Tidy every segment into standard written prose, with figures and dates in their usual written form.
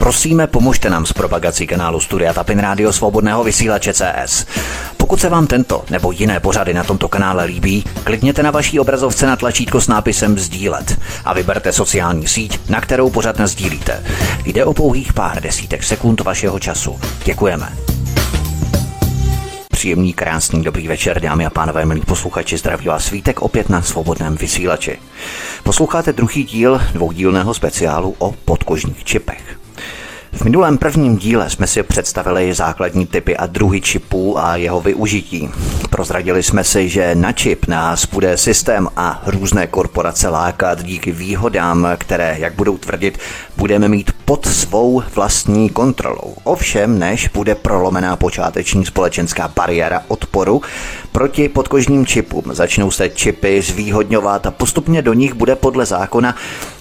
Prosíme, pomožte nám s propagací kanálu Studia Tapin Rádio Svobodného vysílače CS. Pokud se vám tento nebo jiné pořady na tomto kanále líbí, klikněte na vaší obrazovce na tlačítko s nápisem sdílet a vyberte sociální síť, na kterou pořad nasdílíte. Jde o pouhých pár desítek sekund vašeho času. Děkujeme. Příjemný, krásný, dobrý večer, dámy a pánové, milí posluchači, zdraví vás Vítek opět na Svobodném vysílači. Posloucháte druhý díl dvoudílného speciálu o podkožních čipech. V minulém prvním díle jsme si představili základní typy a druhy čipů a jeho využití. Prozradili jsme si, že na čip nás bude systém a různé korporace lákat díky výhodám, které, jak budou tvrdit, budeme mít pod svou vlastní kontrolou. Ovšem, než bude prolomená počáteční společenská bariéra odporu proti podkožním čipům, začnou se čipy zvýhodňovat a postupně do nich bude podle zákona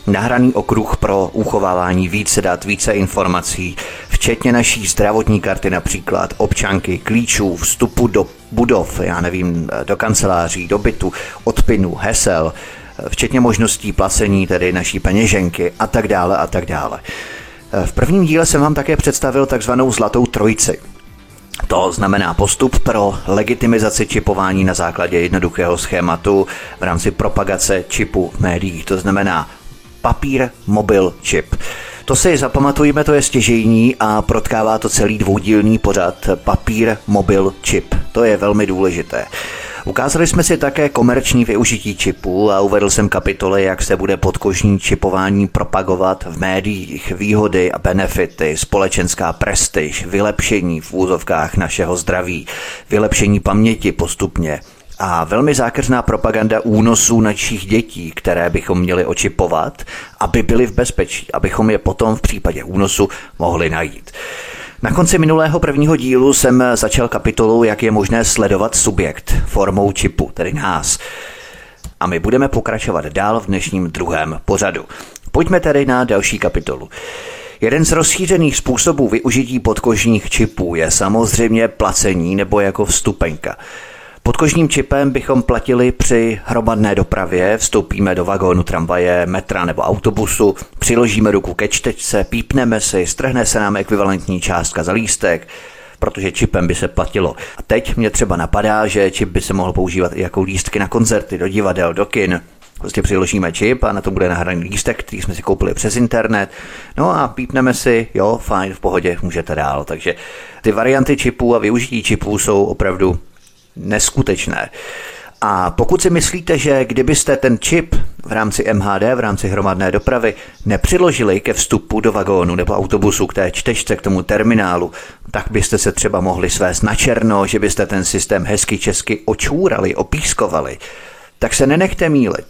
nahraný okruh pro uchovávání více dat, více informací, včetně naší zdravotní karty například, občanky, klíčů, vstupu do budov, do kanceláří, do bytu, odpinů, hesel, včetně možností placení, tedy naší peněženky a tak dále a tak dále. V prvním díle jsem vám také představil takzvanou zlatou trojici. To znamená postup pro legitimizaci čipování na základě jednoduchého schématu v rámci propagace čipu v médiích, to znamená papír, mobil, čip. To si zapamatujeme, to je stěžejní a protkává to celý dvoudílný pořad papír, mobil, čip. To je velmi důležité. Ukázali jsme si také komerční využití čipů a uvedl jsem kapitoly, jak se bude podkožní čipování propagovat v médiích, výhody a benefity, společenská prestiž, vylepšení v úzovkách našeho zdraví, vylepšení paměti postupně a velmi zákeřná propaganda únosů našich dětí, které bychom měli očipovat, aby byli v bezpečí, abychom je potom v případě únosu mohli najít. Na konci minulého prvního dílu jsem začal kapitolu, jak je možné sledovat subjekt formou čipu, tedy nás. A my budeme pokračovat dál v dnešním druhém pořadu. Pojďme tedy na další kapitolu. Jeden z rozšířených způsobů využití podkožních čipů je samozřejmě placení nebo jako vstupenka. Podkožním čipem bychom platili při hromadné dopravě, vstoupíme do vagónu tramvaje, metra nebo autobusu, přiložíme ruku ke čtečce, pípneme si, strhne se nám ekvivalentní částka za lístek, protože čipem by se platilo. A teď mě třeba napadá, že čip by se mohl používat i jako lístky na koncerty, do divadel, do kin. Prostě přiložíme čip a na to bude nahraný lístek, který jsme si koupili přes internet. No a pípneme si, jo, fajn, v pohodě, můžete dál. Takže ty varianty čipů a využití čipů jsou opravdu neskutečné. A pokud si myslíte, že kdybyste ten čip v rámci MHD, v rámci hromadné dopravy, nepřiložili ke vstupu do vagónu nebo autobusu, k té čtečce, k tomu terminálu, tak byste se třeba mohli svést na černo, že byste ten systém hezky česky očůrali, opískovali. Tak se nenechte mýlit.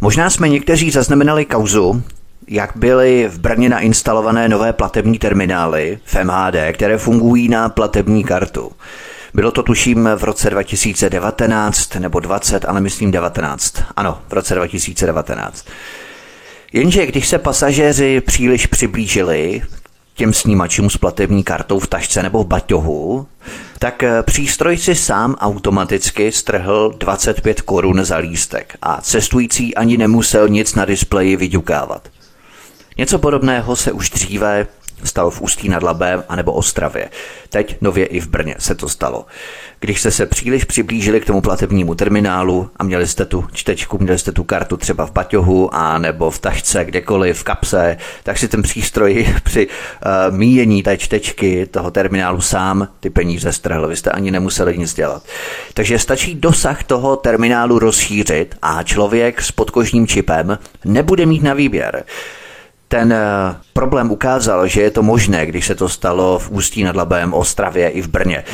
Možná jsme někteří zaznamenali kauzu, jak byly v Brně nainstalované nové platební terminály v MHD, které fungují na platební kartu. Bylo to tuším v roce 2019 nebo 20, ale myslím 19. Ano, v roce 2019. Jenže když se pasažéři příliš přiblížili těm snímačům s platební kartou v tašce nebo v baťohu, tak přístroj si sám automaticky strhl 25 korun za lístek a cestující ani nemusel nic na displeji vyďukávat. Něco podobného se už dříve stalo v Ústí nad Labem anebo Ostravě. Teď nově i v Brně se to stalo. Když jste se příliš přiblížili k tomu platebnímu terminálu a měli jste tu čtečku, měli jste tu kartu třeba v baťohu a nebo v tašce, kdekoliv, v kapse, tak si ten přístroj při míjení té čtečky toho terminálu sám ty peníze strhl. Vy jste ani nemuseli nic dělat. Takže stačí dosah toho terminálu rozšířit a člověk s podkožním čipem nebude mít na výběr. Ten problém ukázal, že je to možné, když se to stalo v Ústí nad Labem, Ostravě i v Brně.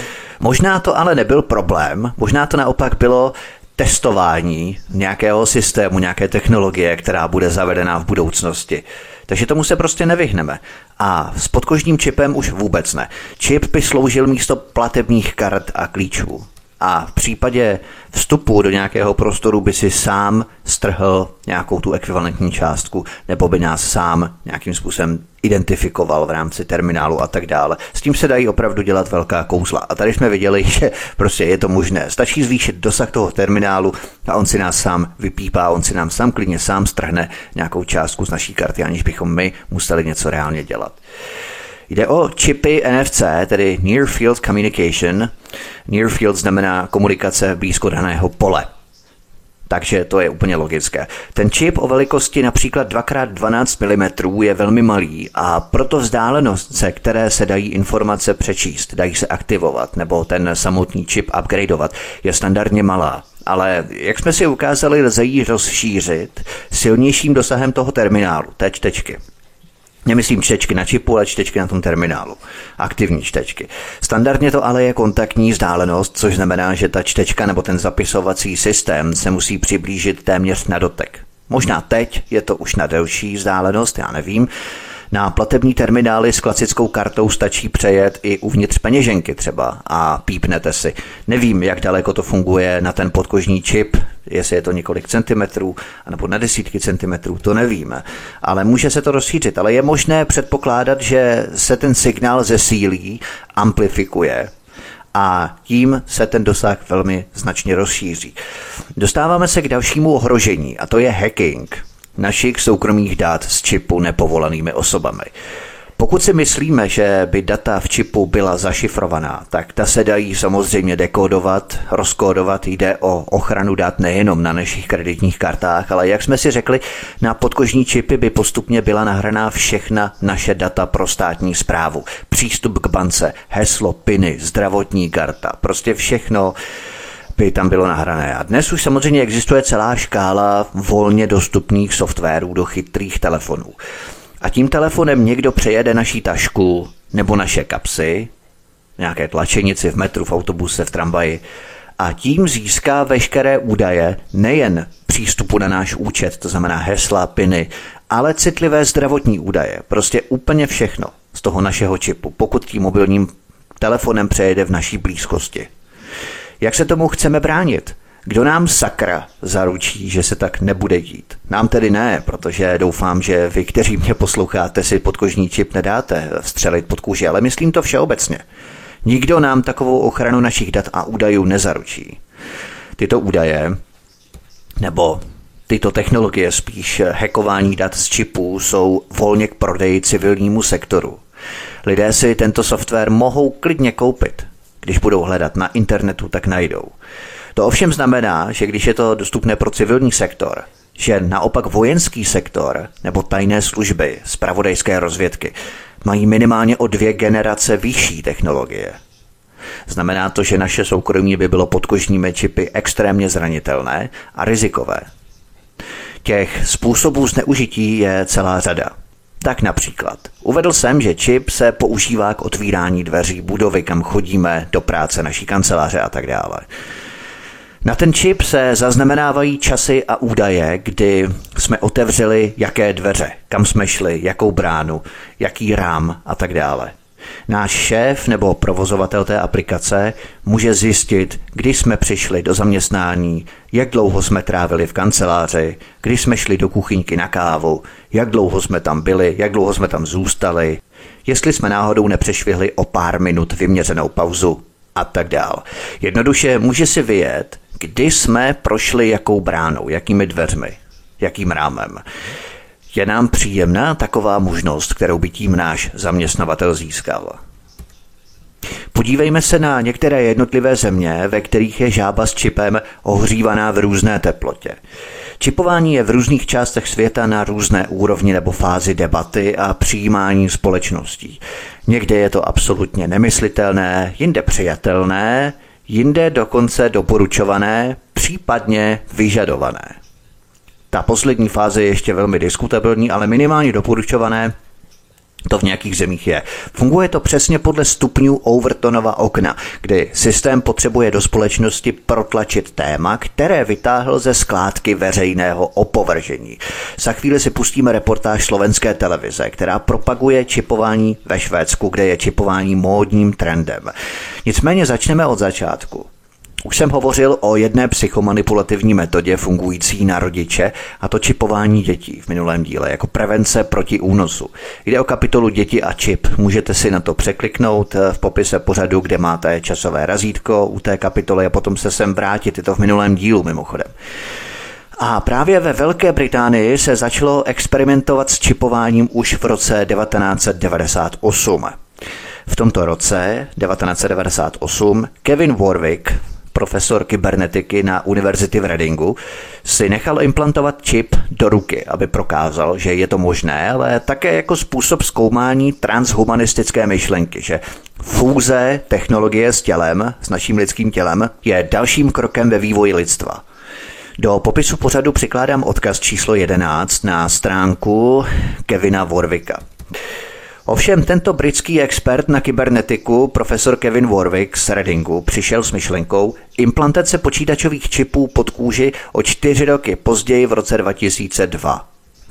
Možná to ale nebyl problém, možná to naopak bylo testování nějakého systému, nějaké technologie, která bude zavedená v budoucnosti. Takže tomu se prostě nevyhneme. A s podkožním čipem už vůbec ne. Čip by sloužil místo platebních kart a klíčů. a v případě vstupu do nějakého prostoru by si sám strhl nějakou tu ekvivalentní částku, nebo by nás sám nějakým způsobem identifikoval v rámci terminálu a tak dále. S tím se dají opravdu dělat velká kouzla. A tady jsme viděli, že prostě je to možné. Stačí zvýšit dosah toho terminálu a on si nás sám vypípá, on si nám sám klidně sám strhne nějakou částku z naší karty, aniž bychom my museli něco reálně dělat. Jde o čipy NFC, tedy Near Field Communication. Near Field znamená komunikace blízko daného pole. Takže to je úplně logické. Ten čip o velikosti například 2x12 mm je velmi malý a proto vzdálenost, se které se dají informace přečíst, dají se aktivovat nebo ten samotný čip upgradeovat, je standardně malá. Ale jak jsme si ukázali, lze ji rozšířit silnějším dosahem toho terminálu, té čtečky. Nemyslím čtečky na čipu, ale čtečky na tom terminálu. Aktivní čtečky. Standardně to ale je kontaktní vzdálenost, což znamená, že ta čtečka nebo ten zapisovací systém se musí přiblížit téměř na dotek. Možná teď je to už na delší vzdálenost, já nevím. Na platební terminály s klasickou kartou stačí přejet i uvnitř peněženky třeba a pípnete si. Nevím, jak daleko to funguje na ten podkožní čip, jestli je to několik centimetrů nebo na desítky centimetrů, to nevím. Ale může se to rozšířit, ale je možné předpokládat, že se ten signál zesílí, amplifikuje a tím se ten dosah velmi značně rozšíří. Dostáváme se k dalšímu ohrožení a to je hacking našich soukromých dat z čipu nepovolanými osobami. Pokud si myslíme, že by data v čipu byla zašifrovaná, tak ta se dají samozřejmě dekodovat, rozkódovat, jde o ochranu dat nejenom na našich kreditních kartách, ale jak jsme si řekli, na podkožní čipy by postupně byla nahraná všechna naše data pro státní správu. Přístup k bance, heslo, piny, zdravotní karta, prostě všechno by tam bylo nahrané. A dnes už samozřejmě existuje celá škála volně dostupných softwarů do chytrých telefonů. A tím telefonem někdo přejede naší tašku nebo naše kapsy, nějaké tlačenici v metru, v autobuse, v tramvaji a tím získá veškeré údaje nejen přístupu na náš účet, to znamená hesla, piny, ale citlivé zdravotní údaje. Prostě úplně všechno z toho našeho čipu, pokud tím mobilním telefonem přejede v naší blízkosti. Jak se tomu chceme bránit? Kdo nám sakra zaručí, že se tak nebude dít? Nám tedy ne, protože doufám, že vy, kteří mě posloucháte, si podkožní čip nedáte vstřelit pod kůži, ale myslím to všeobecně. Nikdo nám takovou ochranu našich dat a údajů nezaručí. Tyto údaje, nebo tyto technologie, spíš hackování dat z čipů, jsou volně k prodeji civilnímu sektoru. Lidé si tento software mohou klidně koupit. Když budou hledat na internetu, tak najdou. To ovšem znamená, že když je to dostupné pro civilní sektor, že naopak vojenský sektor nebo tajné služby, zpravodajské rozvědky, mají minimálně o 2 generace vyšší technologie. Znamená to, že naše soukromí by bylo podkožními čipy extrémně zranitelné a rizikové. Těch způsobů zneužití je celá řada. Tak například. Uvedl jsem, že čip se používá k otvírání dveří budovy, kam chodíme, do práce, naší kanceláře a tak dále. Na ten čip se zaznamenávají časy a údaje, kdy jsme otevřeli jaké dveře, kam jsme šli, jakou bránu, jaký rám a tak dále. Náš šéf nebo provozovatel té aplikace může zjistit, kdy jsme přišli do zaměstnání, jak dlouho jsme trávili v kanceláři, kdy jsme šli do kuchyňky na kávu, jak dlouho jsme tam byli, jak dlouho jsme tam zůstali, jestli jsme náhodou nepřešvihli o pár minut vyměřenou pauzu a tak dál. Jednoduše může si vyjet, kdy jsme prošli jakou bránou, jakými dveřmi, jakým rámem. Je nám příjemná taková možnost, kterou by tím náš zaměstnavatel získal. Podívejme se na některé jednotlivé země, ve kterých je žába s čipem ohřívaná v různé teplotě. Čipování je v různých částech světa na různé úrovni nebo fázi debaty a přijímání společností. Někde je to absolutně nemyslitelné, jinde přijatelné, jinde dokonce doporučované, případně vyžadované. Ta poslední fáze je ještě velmi diskutabilní, ale minimálně doporučované to v nějakých zemích je. Funguje to přesně podle stupňů Overtonova okna, kdy systém potřebuje do společnosti protlačit téma, které vytáhl ze skládky veřejného opovržení. Za chvíli si pustíme reportáž slovenské televize, která propaguje čipování ve Švédsku, kde je čipování módním trendem. Nicméně začneme od začátku. Už jsem hovořil o jedné psychomanipulativní metodě fungující na rodiče, a to čipování dětí v minulém díle jako prevence proti únosu. Jde o kapitolu Děti a čip. Můžete si na to překliknout v popise pořadu, kde máte časové razítko u té kapitoly a potom se sem vrátit. Je to v minulém dílu mimochodem. A právě ve Velké Británii se začalo experimentovat s čipováním už v roce 1998. V tomto roce 1998 Kevin Warwick, profesor kybernetiky na univerzitě v Readingu, si nechal implantovat čip do ruky, aby prokázal, že je to možné, ale také jako způsob zkoumání transhumanistické myšlenky, že fúze technologie s tělem, s naším lidským tělem, je dalším krokem ve vývoji lidstva. Do popisu pořadu přikládám odkaz číslo 11 na stránku Kevina Warwicka. Ovšem tento britský expert na kybernetiku, profesor Kevin Warwick z Readingu, přišel s myšlenkou implantace počítačových čipů pod kůži o 4 roky později v roce 2002.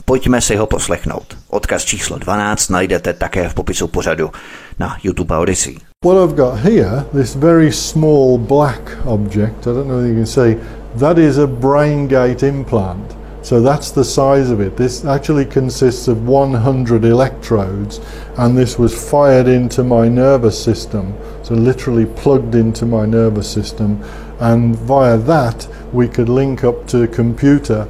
Pojďme si ho poslechnout. Odkaz číslo 12 najdete také v popisu pořadu na YouTube a Odyssey. What I've got here, this very small black object, I don't know if you can say, that is a BrainGate implant. So that's the size of it. This actually consists of 100 electrodes, and this was fired into my nervous system, so literally plugged into my nervous system, and via that we could link up to a computer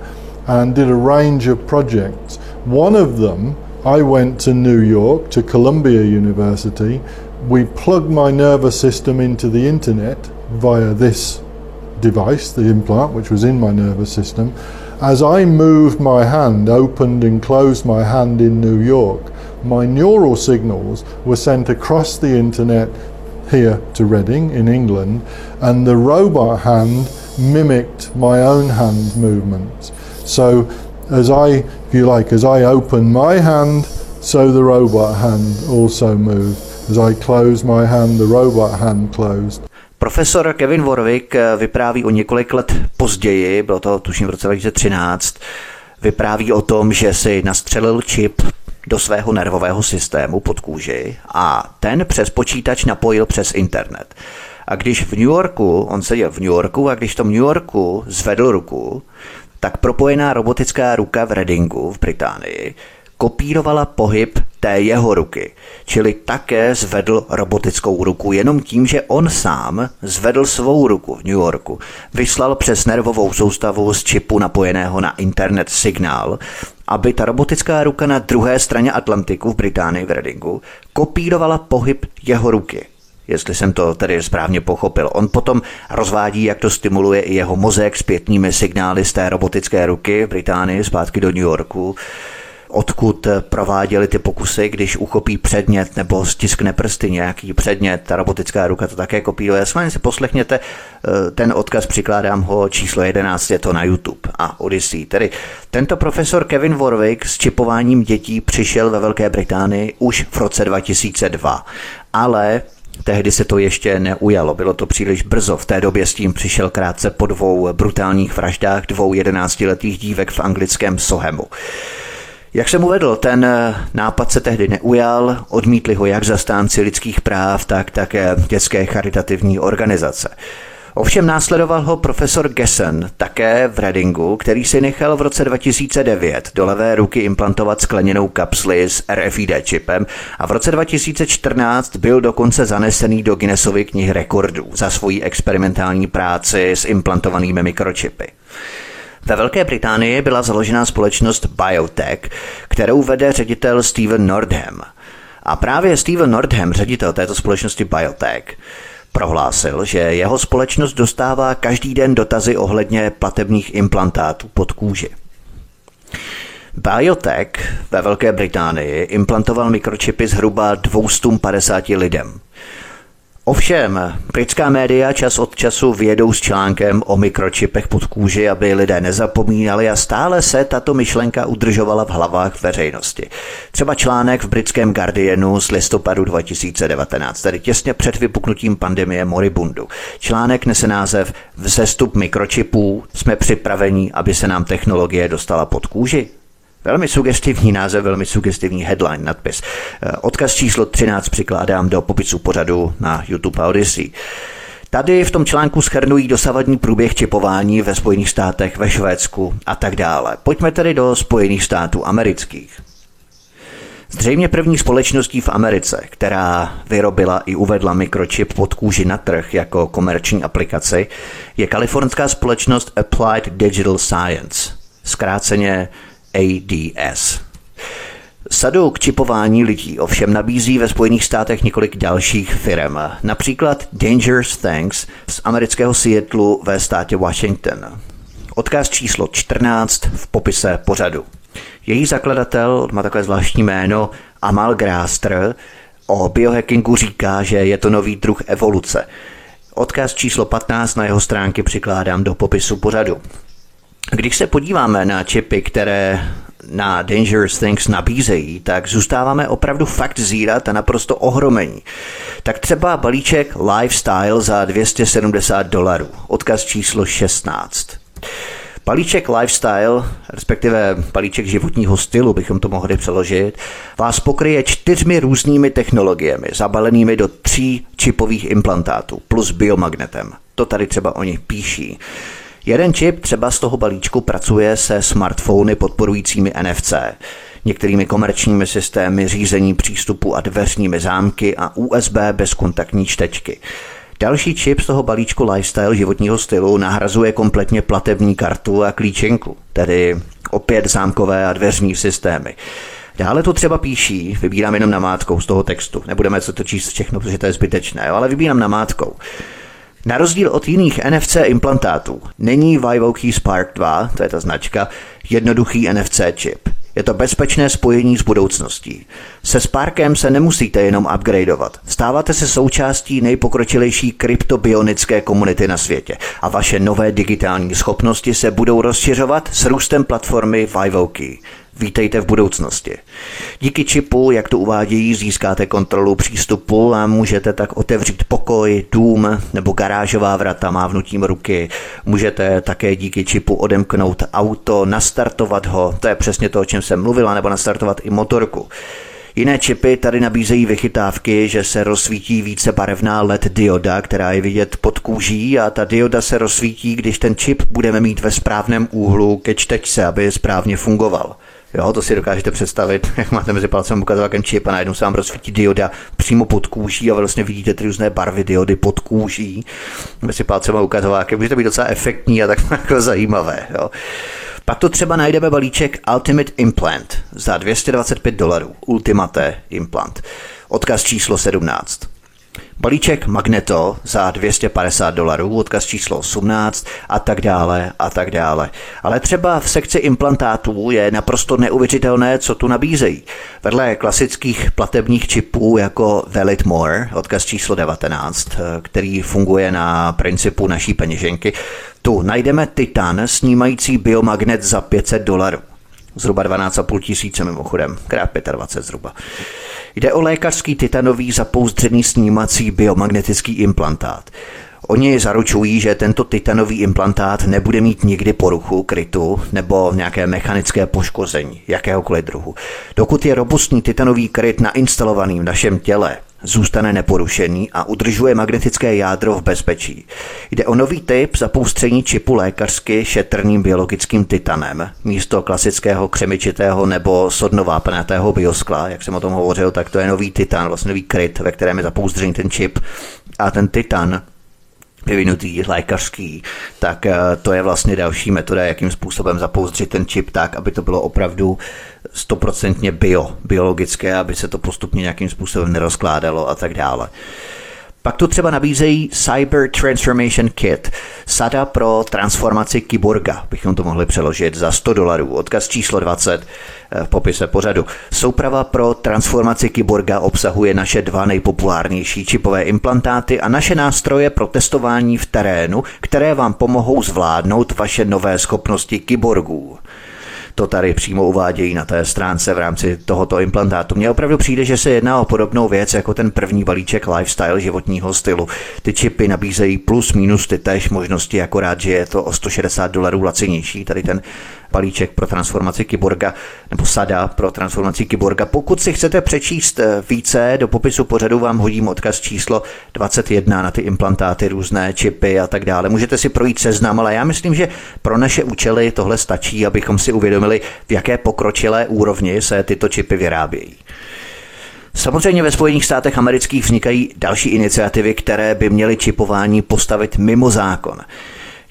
and did a range of projects. One of them, I went to New York, to Columbia University. We plugged my nervous system into the internet via this device, the implant, which was in my nervous system. As I moved my hand, opened and closed my hand in New York, my neural signals were sent across the internet here to Reading in England, and the robot hand mimicked my own hand movements. So as I, if you like, as I opened my hand, so the robot hand also moved. As I closed my hand, the robot hand closed. Profesor Kevin Warwick vypráví o několik let později, bylo to tuším v roce 2013, vypráví o tom, že si nastřelil čip do svého nervového systému pod kůži a ten přes počítač napojil přes internet. A když v New Yorku, on seděl v New Yorku, a když v tom New Yorku zvedl ruku, tak propojená robotická ruka v Readingu v Británii kopírovala pohyb té jeho ruky, čili také zvedl robotickou ruku jenom tím, že on sám zvedl svou ruku v New Yorku, vyslal přes nervovou soustavu z čipu napojeného na internet signál, aby ta robotická ruka na druhé straně Atlantiku v Británii v Readingu kopírovala pohyb jeho ruky. Jestli jsem to tedy správně pochopil. On potom rozvádí, jak to stimuluje i jeho mozek zpětnými signály z té robotické ruky v Británii zpátky do New Yorku, odkud prováděli ty pokusy, když uchopí předmět nebo stiskne prsty nějaký předmět, ta robotická ruka to také kopíruje. Sváně si poslechněte, ten odkaz přikládám ho číslo 11, je to na YouTube a Odyssey. Tedy tento profesor Kevin Warwick s čipováním dětí přišel ve Velké Británii už v roce 2002, ale tehdy se to ještě neujalo, bylo to příliš brzo. V té době s tím přišel krátce po 2 brutálních vraždách 2 11-letých dívek v anglickém Sohamu. Jak jsem uvedl, ten nápad se tehdy neujal, odmítli ho jak zastánci lidských práv, tak také dětské charitativní organizace. Ovšem následoval ho profesor Gessen, také v Readingu, který si nechal v roce 2009 do levé ruky implantovat skleněnou kapsli s RFID čipem a v roce 2014 byl dokonce zanesený do Guinnessovy knihy rekordů za svoji experimentální práci s implantovanými mikročipy. Ve Velké Británii byla založena společnost Biotech, kterou vede ředitel Steven Nordhem. A právě Steven Nordhem, ředitel této společnosti Biotech, prohlásil, že jeho společnost dostává každý den dotazy ohledně platebních implantátů pod kůži. Biotech ve Velké Británii implantoval mikročipy zhruba 250 lidem. Ovšem, britská média čas od času vyjedou s článkem o mikročipech pod kůži, aby lidé nezapomínali a stále se tato myšlenka udržovala v hlavách veřejnosti. Třeba článek v britském Guardianu z listopadu 2019, tedy těsně před vypuknutím pandemie moribundu. Článek nese název Vzestup mikročipů, jsme připraveni, aby se nám technologie dostala pod kůži? Velmi sugestivní název, velmi sugestivní headline, nadpis. Odkaz číslo 13 přikládám do popisu pořadu na YouTube a Odyssey. Tady v tom článku shrnují dosavadní průběh čipování ve Spojených státech, ve Švédsku a tak dále. Pojďme tedy do Spojených států amerických. Zřejmě první společností v Americe, která vyrobila i uvedla mikročip pod kůži na trh jako komerční aplikaci, je kalifornská společnost Applied Digital Science, zkráceně ADS. Sadu k čipování lidí ovšem nabízí ve Spojených státech několik dalších firm, například Dangerous Things z amerického Seattlu ve státě Washington. Odkaz číslo 14 v popise pořadu. Její zakladatel, má takové zvláštní jméno, Amal Grastr, o biohackingu říká, že je to nový druh evoluce. Odkaz číslo 15 na jeho stránky přikládám do popisu pořadu. Když se podíváme na čipy, které na Dangerous Things nabízejí, tak zůstáváme opravdu fakt zírat a naprosto ohromení. Tak třeba balíček Lifestyle za $270, odkaz číslo 16. Palíček Lifestyle, respektive palíček životního stylu, bychom to mohli přeložit, vás pokryje 4 různými technologiemi, zabalenými do 3 čipových implantátů, plus biomagnetem. To tady třeba oni píší. Jeden čip třeba z toho balíčku pracuje se smartfony podporujícími NFC, některými komerčními systémy řízení přístupu a dveřními zámky a USB bezkontaktní čtečky. Další čip z toho balíčku Lifestyle životního stylu nahrazuje kompletně platební kartu a klíčenku, tedy opět zámkové a dveřní systémy. Dále to třeba píší, vybírám jenom namátkou z toho textu, nebudeme se to číst všechno, protože to je zbytečné, ale vybírám namátkou. Na rozdíl od jiných NFC implantátů není VivoKey Spark 2, to je ta značka, jednoduchý NFC čip. Je to bezpečné spojení s budoucností. Se Sparkem se nemusíte jenom upgradeovat. Stáváte se součástí nejpokročilejší kryptobionické komunity na světě a vaše nové digitální schopnosti se budou rozšiřovat s růstem platformy VivoKey. Vítejte v budoucnosti. Díky čipu, jak to uvádějí, získáte kontrolu přístupu a můžete tak otevřít pokoj, dům nebo garážová vrata mávnutím ruky. Můžete také díky čipu odemknout auto, nastartovat ho, to je přesně to, o čem jsem mluvila, nebo nastartovat i motorku. Jiné čipy tady nabízejí vychytávky, že se rozsvítí vícebarevná LED dioda, která je vidět pod kůží a ta dioda se rozsvítí, když ten čip budeme mít ve správném úhlu ke čtečce, aby správně fungoval. Jo, to si dokážete představit, jak máte mezi palcem ukazovákem čip a najednou se vám rozsvítí dioda přímo pod kůží a vlastně vidíte ty různé barvy diody pod kůží mezi palcem a ukazovákem. Může to být docela efektní a tak jako zajímavé. Jo. Pak to třeba najdeme balíček Ultimate Implant za $225, Ultimate Implant, odkaz číslo 17. Balíček Magneto za $250, odkaz číslo 18 a tak dále a tak dále. Ale třeba v sekci implantátů je naprosto neuvěřitelné, co tu nabízejí. Vedle klasických platebních čipů jako Walletmor, odkaz číslo 19, který funguje na principu naší peněženky, tu najdeme Titan snímající biomagnet za $500. Zhruba 12,5 tisíce mimochodem, krát 25 zhruba. Jde o lékařský titanový zapouzdřený snímací biomagnetický implantát. Oni zaručují, že tento titanový implantát nebude mít nikdy poruchu, krytu nebo nějaké mechanické poškození jakéhokoliv druhu. Dokud je robustní titanový kryt nainstalovaný v našem těle, zůstane neporušený a udržuje magnetické jádro v bezpečí. Jde o nový typ zapoustření čipu lékařsky šetrným biologickým titanem. Místo klasického křemičitého nebo sodnovápenatého bioskla, jak jsem o tom hovořil, tak to je nový titan, vlastně nový kryt, ve kterém je zapoustřený ten čip a ten titan vyvinutý lékařský, tak to je vlastně další metoda, jakým způsobem zapouzdřit ten čip tak, aby to bylo opravdu 100% biologické, aby se to postupně nějakým způsobem nerozkládalo a tak dále. Pak tu třeba nabízejí Cyber Transformation Kit, sada pro transformaci kyborga, bychom to mohli přeložit, za $100, odkaz číslo 20 v popise pořadu. Souprava pro transformaci kyborga obsahuje naše 2 nejpopulárnější čipové implantáty a naše nástroje pro testování v terénu, které vám pomohou zvládnout vaše nové schopnosti kyborgů. To tady přímo uvádějí na té stránce v rámci tohoto implantátu. Mně opravdu přijde, že se jedná o podobnou věc jako ten první balíček Lifestyle životního stylu. Ty čipy nabízejí plus minus ty též možnosti, akorát, že je to o $160 lacinější. Tady ten Palíček pro transformaci kyborga, nebo Sada pro transformaci kyborga. Pokud si chcete přečíst více, do popisu pořadu vám hodím odkaz číslo 21 na ty implantáty, různé čipy a tak dále. Můžete si projít seznam, ale já myslím, že pro naše účely tohle stačí, abychom si uvědomili, v jaké pokročilé úrovni se tyto čipy vyrábějí. Samozřejmě ve Spojených státech amerických vznikají další iniciativy, které by měly čipování postavit mimo zákon.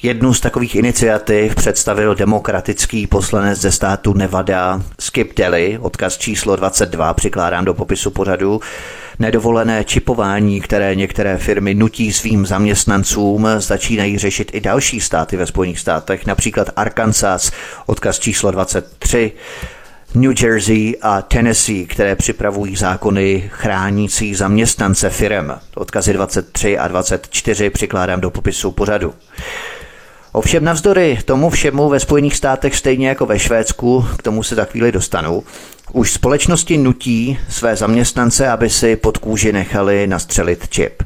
Jednu z takových iniciativ představil demokratický poslanec ze státu Nevada Skip Daly, odkaz číslo 22, přikládám do popisu pořadu. Nedovolené čipování, které některé firmy nutí svým zaměstnancům, začínají řešit i další státy ve Spojených státech, například Arkansas, odkaz číslo 23, New Jersey a Tennessee, které připravují zákony chránící zaměstnance firem. Odkazy 23 a 24 přikládám do popisu pořadu. Ovšem navzdory tomu všemu ve Spojených státech, stejně jako ve Švédsku, k tomu se za chvíli dostanu, už společnosti nutí své zaměstnance, aby si pod kůži nechali nastřelit čip.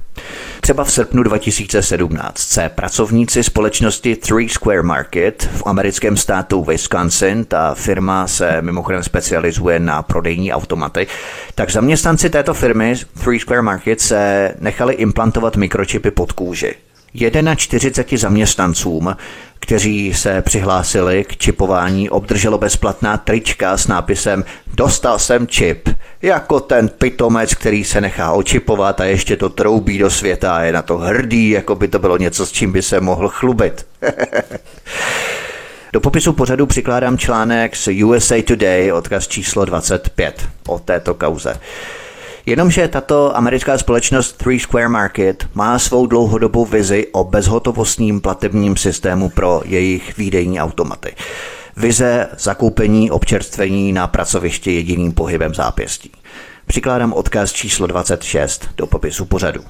Třeba v srpnu 2017 se pracovníci společnosti Three Square Market v americkém státu Wisconsin, ta firma se mimochodem specializuje na prodejní automaty, tak zaměstnanci této firmy Three Square Market se nechali implantovat mikročipy pod kůži. 41 zaměstnancům, kteří se přihlásili k čipování, obdrželo bezplatná trička s nápisem Dostal jsem čip, jako ten pitomec, který se nechá očipovat a ještě to troubí do světa a je na to hrdý, jako by to bylo něco, s čím by se mohl chlubit. Do popisu pořadu přikládám článek z USA Today, odkaz číslo 25 o této kauze. Jenomže tato americká společnost Three Square Market má svou dlouhodobou vizi o bezhotovostním platebním systému pro jejich výdejní automaty. Vize zakoupení občerstvení na pracovišti jediným pohybem zápěstí. Přikládám odkaz číslo 26 do popisu pořadu.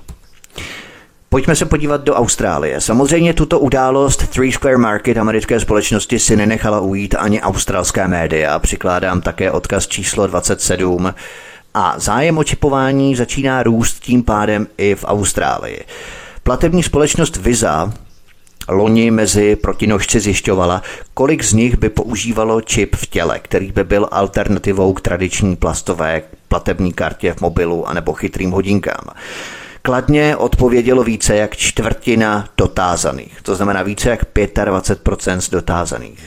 Pojďme se podívat do Austrálie. Samozřejmě tuto událost Three Square Market americké společnosti si nenechala ujít ani australská média. Přikládám také odkaz číslo 27. A zájem o čipování začíná růst tím pádem i v Austrálii. Platební společnost Visa loni mezi protinožci zjišťovala, kolik z nich by používalo čip v těle, který by byl alternativou k tradiční plastové platební kartě v mobilu anebo chytrým hodinkám. Kladně odpovědělo více jak 1/4 dotázaných, to znamená více jak 25% z dotázaných.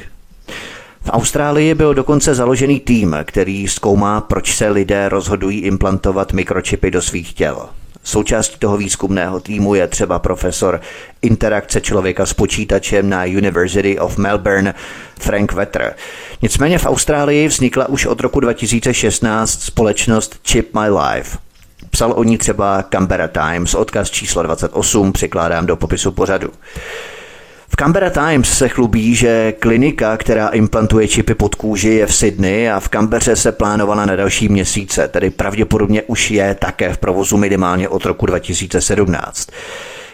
V Austrálii byl dokonce založený tým, který zkoumá, proč se lidé rozhodují implantovat mikročipy do svých těl. Součástí toho výzkumného týmu je třeba profesor interakce člověka s počítačem na University of Melbourne Frank Vetter. Nicméně v Austrálii vznikla už od roku 2016 společnost Chip My Life. Psal o ní třeba Canberra Times, odkaz číslo 28, přikládám do popisu pořadu. V Canberra Times se chlubí, že klinika, která implantuje čipy pod kůži, je v Sydney a v Canberře se plánovala na další měsíce, tedy pravděpodobně už je také v provozu minimálně od roku 2017.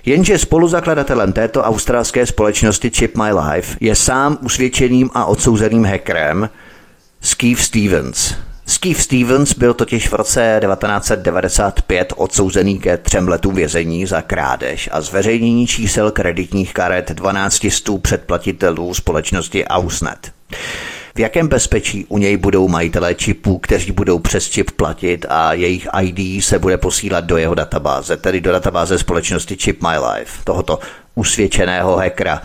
Jenže spoluzakladatelem této australské společnosti Chip My Life je sám usvědčeným a odsouzeným hackerem Skeef Stevens. Skeef Stevens byl totiž v roce 1995 odsouzený ke 3 letům vězení za krádež a zveřejnění čísel kreditních karet 1200 předplatitelů společnosti Ausnet. V jakém bezpečí u něj budou majitelé čipů, kteří budou přes čip platit a jejich ID se bude posílat do jeho databáze, tedy do databáze společnosti Chip My Life, tohoto usvědčeného hackera.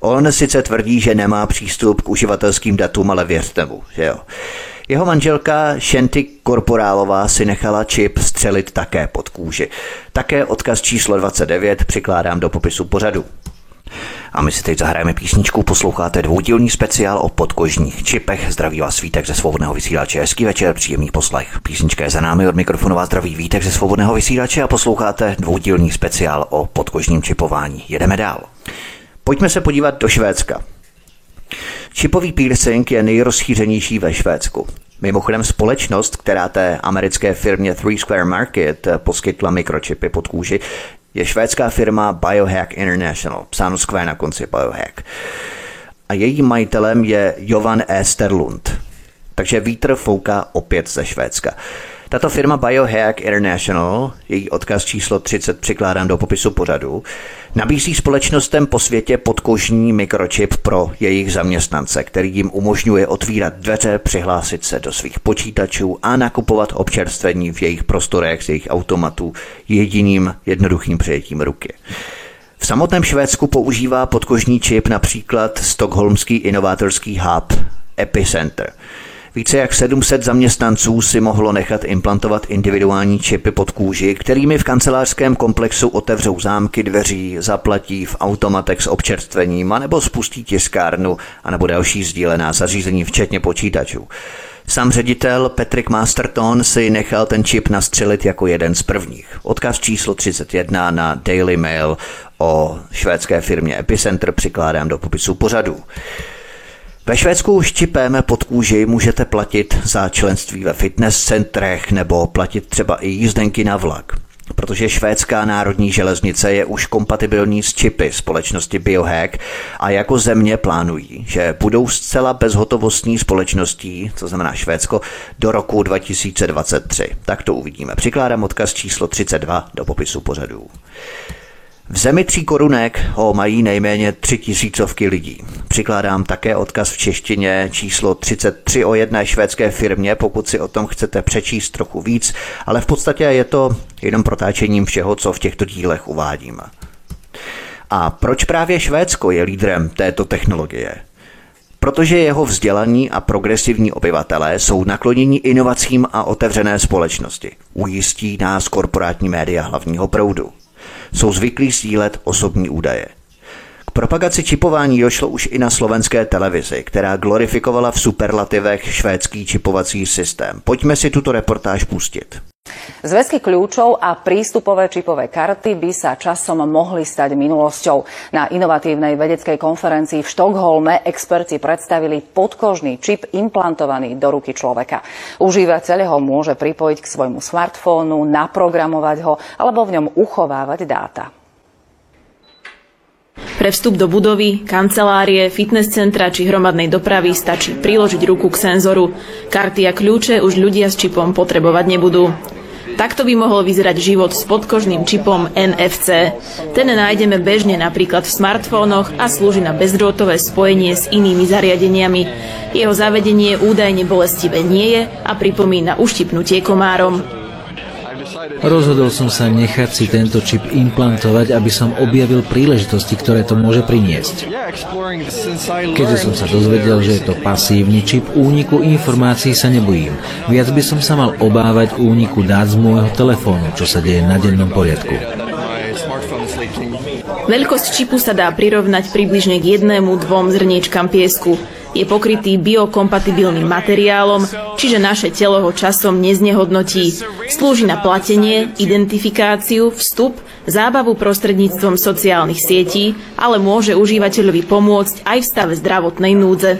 On sice tvrdí, že nemá přístup k uživatelským datům, ale věřte mu, že jo. Jeho manželka Shanti Korporálová si nechala čip střelit také pod kůži. Také odkaz číslo 29 přikládám do popisu pořadu. A my si teď zahrajeme písničku, posloucháte dvoudílný speciál o podkožních čipech. Zdraví vás Vítek ze Svobodného vysílače, hezký večer, příjemný poslech. Písnička je za námi, od mikrofonu vás zdraví Vítek ze Svobodného vysílače a posloucháte dvoudílný speciál o podkožním čipování. Jedeme dál. Pojďme se podívat do Švédska. Čipový piercing je nejrozšířenější ve Švédsku. Mimochodem společnost, která té americké firmě Three Square Market poskytla mikročipy pod kůži, je švédská firma Biohax International, psáno skvěle na konci Biohax. A jejím majitelem je Jovan Esterlund. Takže vítr fouká opět ze Švédska. Tato firma Biohax International, její odkaz číslo 30 přikládám do popisu pořadu, nabízí společnostem po světě podkožní mikročip pro jejich zaměstnance, který jim umožňuje otvírat dveře, přihlásit se do svých počítačů a nakupovat občerstvení v jejich prostorech z jejich automatů jediným jednoduchým přijetím ruky. V samotném Švédsku používá podkožní čip například stockholmský inovátorský hub Epicenter. Více jak 700 zaměstnanců si mohlo nechat implantovat individuální čipy pod kůži, kterými v kancelářském komplexu otevřou zámky dveří, zaplatí v automatech s občerstvením, anebo spustí tiskárnu, anebo další sdílená zařízení, včetně počítačů. Sám ředitel Patrick Masterton si nechal ten čip nastřelit jako jeden z prvních. Odkaz číslo 31 na Daily Mail o švédské firmě Epicenter přikládám do popisu pořadu. Ve Švédsku s čipem pod kůži můžete platit za členství ve fitness centrech nebo platit třeba i jízdenky na vlak, protože švédská národní železnice je už kompatibilní s čipy společnosti Biohax a jako země plánují, že budou zcela bezhotovostní společností, co znamená Švédsko, do roku 2023. Tak to uvidíme. Přikládám odkaz číslo 32 do popisu pořadů. V zemi 3 korunek ho mají nejméně 3000 lidí. Přikládám také odkaz v češtině číslo 33 o jedné švédské firmě, pokud si o tom chcete přečíst trochu víc, ale v podstatě je to jenom protáčením všeho, co v těchto dílech uvádím. A proč právě Švédsko je lídrem této technologie? Protože jeho vzdělaní a progresivní obyvatelé jsou nakloněni inovacím a otevřené společnosti. Ujistí nás korporátní média hlavního proudu. Jsou zvyklí sdílet osobní údaje. K propagaci čipování došlo už i na slovenské televizi, která glorifikovala v superlativech švédský čipovací systém. Pojďme si tuto reportáž pustit. Zväzky kľúčov a prístupové čipové karty by sa časom mohli stať minulosťou. Na inovatívnej vedeckej konferencii v Štokholme experti predstavili podkožný čip implantovaný do ruky človeka. Užívateľ ho môže pripojiť k svojmu smartfónu, naprogramovať ho alebo v ňom uchovávať dáta. Pre vstup do budovy, kancelárie, fitness centra či hromadnej dopravy stačí priložiť ruku k senzoru. Karty a kľúče už ľudia s čipom potrebovať nebudú. Takto by mohol vyzerať život s podkožným čipom NFC. Ten nájdeme bežne napríklad v smartfónoch a slúži na bezdrôtové spojenie s inými zariadeniami. Jeho zavedenie údajne bolestivé nie je a pripomína uštipnutie komárom. Rozhodol som sa nechať si tento čip implantovať, aby som objavil príležitosti, ktoré to môže priniesť. Keďže som sa dozvedel, že je to pasívny čip, úniku informácií sa nebojím. Viac by som sa mal obávať úniku dát z môjho telefónu, čo sa deje na dennom poriadku. Veľkosť čipu sa dá prirovnať približne k 1-2 zrniečkam piesku. Je pokrytý biokompatibilným materiálom, čiže naše telo ho časom neznehodnotí. Slúži na platenie, identifikáciu, vstup, zábavu prostredníctvom sociálnych sietí, ale môže užívateľovi pomôcť aj v stave zdravotnej núdze.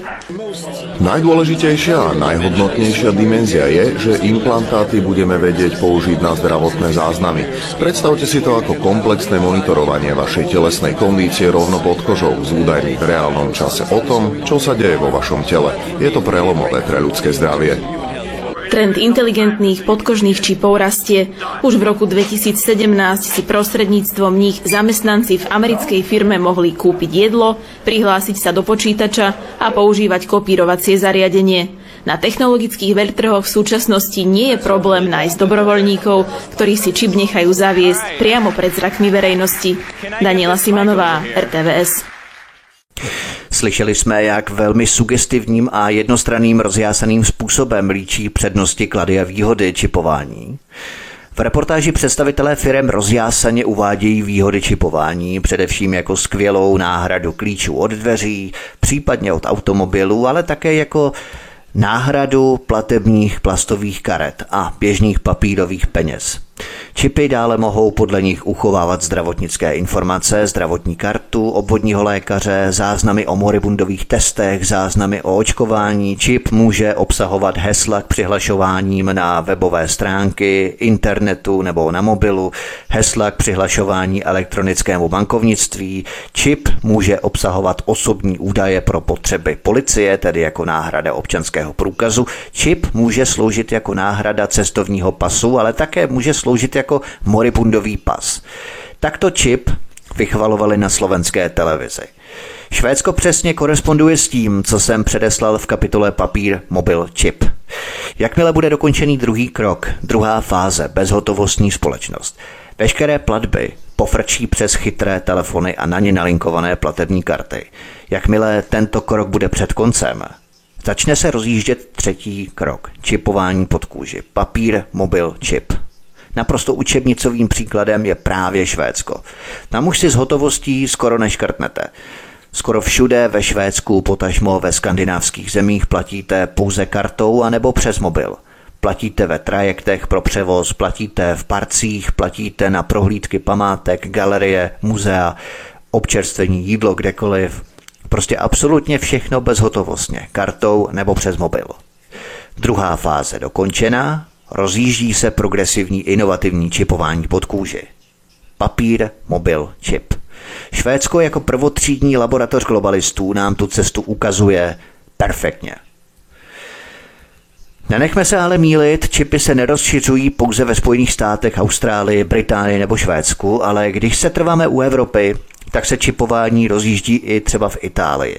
Najdôležitejšia a najhodnotnejšia dimenzia je, že implantáty budeme vedieť použiť na zdravotné záznamy. Predstavte si to ako komplexné monitorovanie vašej telesnej kondície rovno pod kožou z údajných v reálnom čase o tom, čo sa deje vo vašom tele. Je to prelomové pre ľudské zdravie. Trend inteligentných podkožných čipov rastie. Už v roku 2017 si prostredníctvom nich zamestnanci v americkej firme mohli kúpiť jedlo, prihlásiť sa do počítača a používať kopírovacie zariadenie. Na technologických veľtrhoch v súčasnosti nie je problém nájsť dobrovoľníkov, ktorí si čip nechajú zaviesť priamo pred zrakmi verejnosti. Daniela Simanová, RTVS. Slyšeli jsme, jak velmi sugestivním a jednostranným rozjásaným způsobem líčí přednosti, klady a výhody čipování. V reportáži představitelé firem rozjásaně uvádějí výhody čipování, především jako skvělou náhradu klíčů od dveří, případně od automobilů, ale také jako náhradu platebních plastových karet a běžných papírových peněz. Čipy dále mohou podle nich uchovávat zdravotnické informace, zdravotní kartu, obvodního lékaře, záznamy o moribundových testech, záznamy o očkování. Čip může obsahovat hesla k přihlašováním na webové stránky, internetu nebo na mobilu, hesla k přihlašování elektronickému bankovnictví. Čip může obsahovat osobní údaje pro potřeby policie, tedy jako náhrada občanského průkazu. Čip může sloužit jako náhrada cestovního pasu, ale také může sloužit jako moribundový pas. Takto čip vychvalovali na slovenské televizi. Švédsko přesně koresponduje s tím, co jsem předeslal v kapitole Papír, mobil, čip. Jakmile bude dokončený druhý krok, druhá fáze, bezhotovostní společnost, veškeré platby pofrčí přes chytré telefony a na ně nalinkované platební karty. Jakmile tento krok bude před koncem, začne se rozjíždět třetí krok, čipování pod kůži, papír, mobil, čip. Naprosto učebnicovým příkladem je právě Švédsko. Tam už si s hotovostí skoro neškrtnete. Skoro všude ve Švédsku, potažmo ve skandinávských zemích, platíte pouze kartou anebo přes mobil. Platíte ve trajektech pro převoz, platíte v parcích, platíte na prohlídky památek, galerie, muzea, občerstvení, jídlo, kdekoliv. Prostě absolutně všechno bezhotovostně, kartou nebo přes mobil. Druhá fáze dokončená, rozjíždí se progresivní inovativní čipování pod kůži. Papír, mobil, čip. Švédsko jako prvotřídní laboratoř globalistů nám tu cestu ukazuje perfektně. Nenechme se ale mýlit, čipy se nerozšiřují pouze ve Spojených státech, Austrálii, Británii nebo Švédsku, ale když se trváme u Evropy, tak se čipování rozjíždí i třeba v Itálii.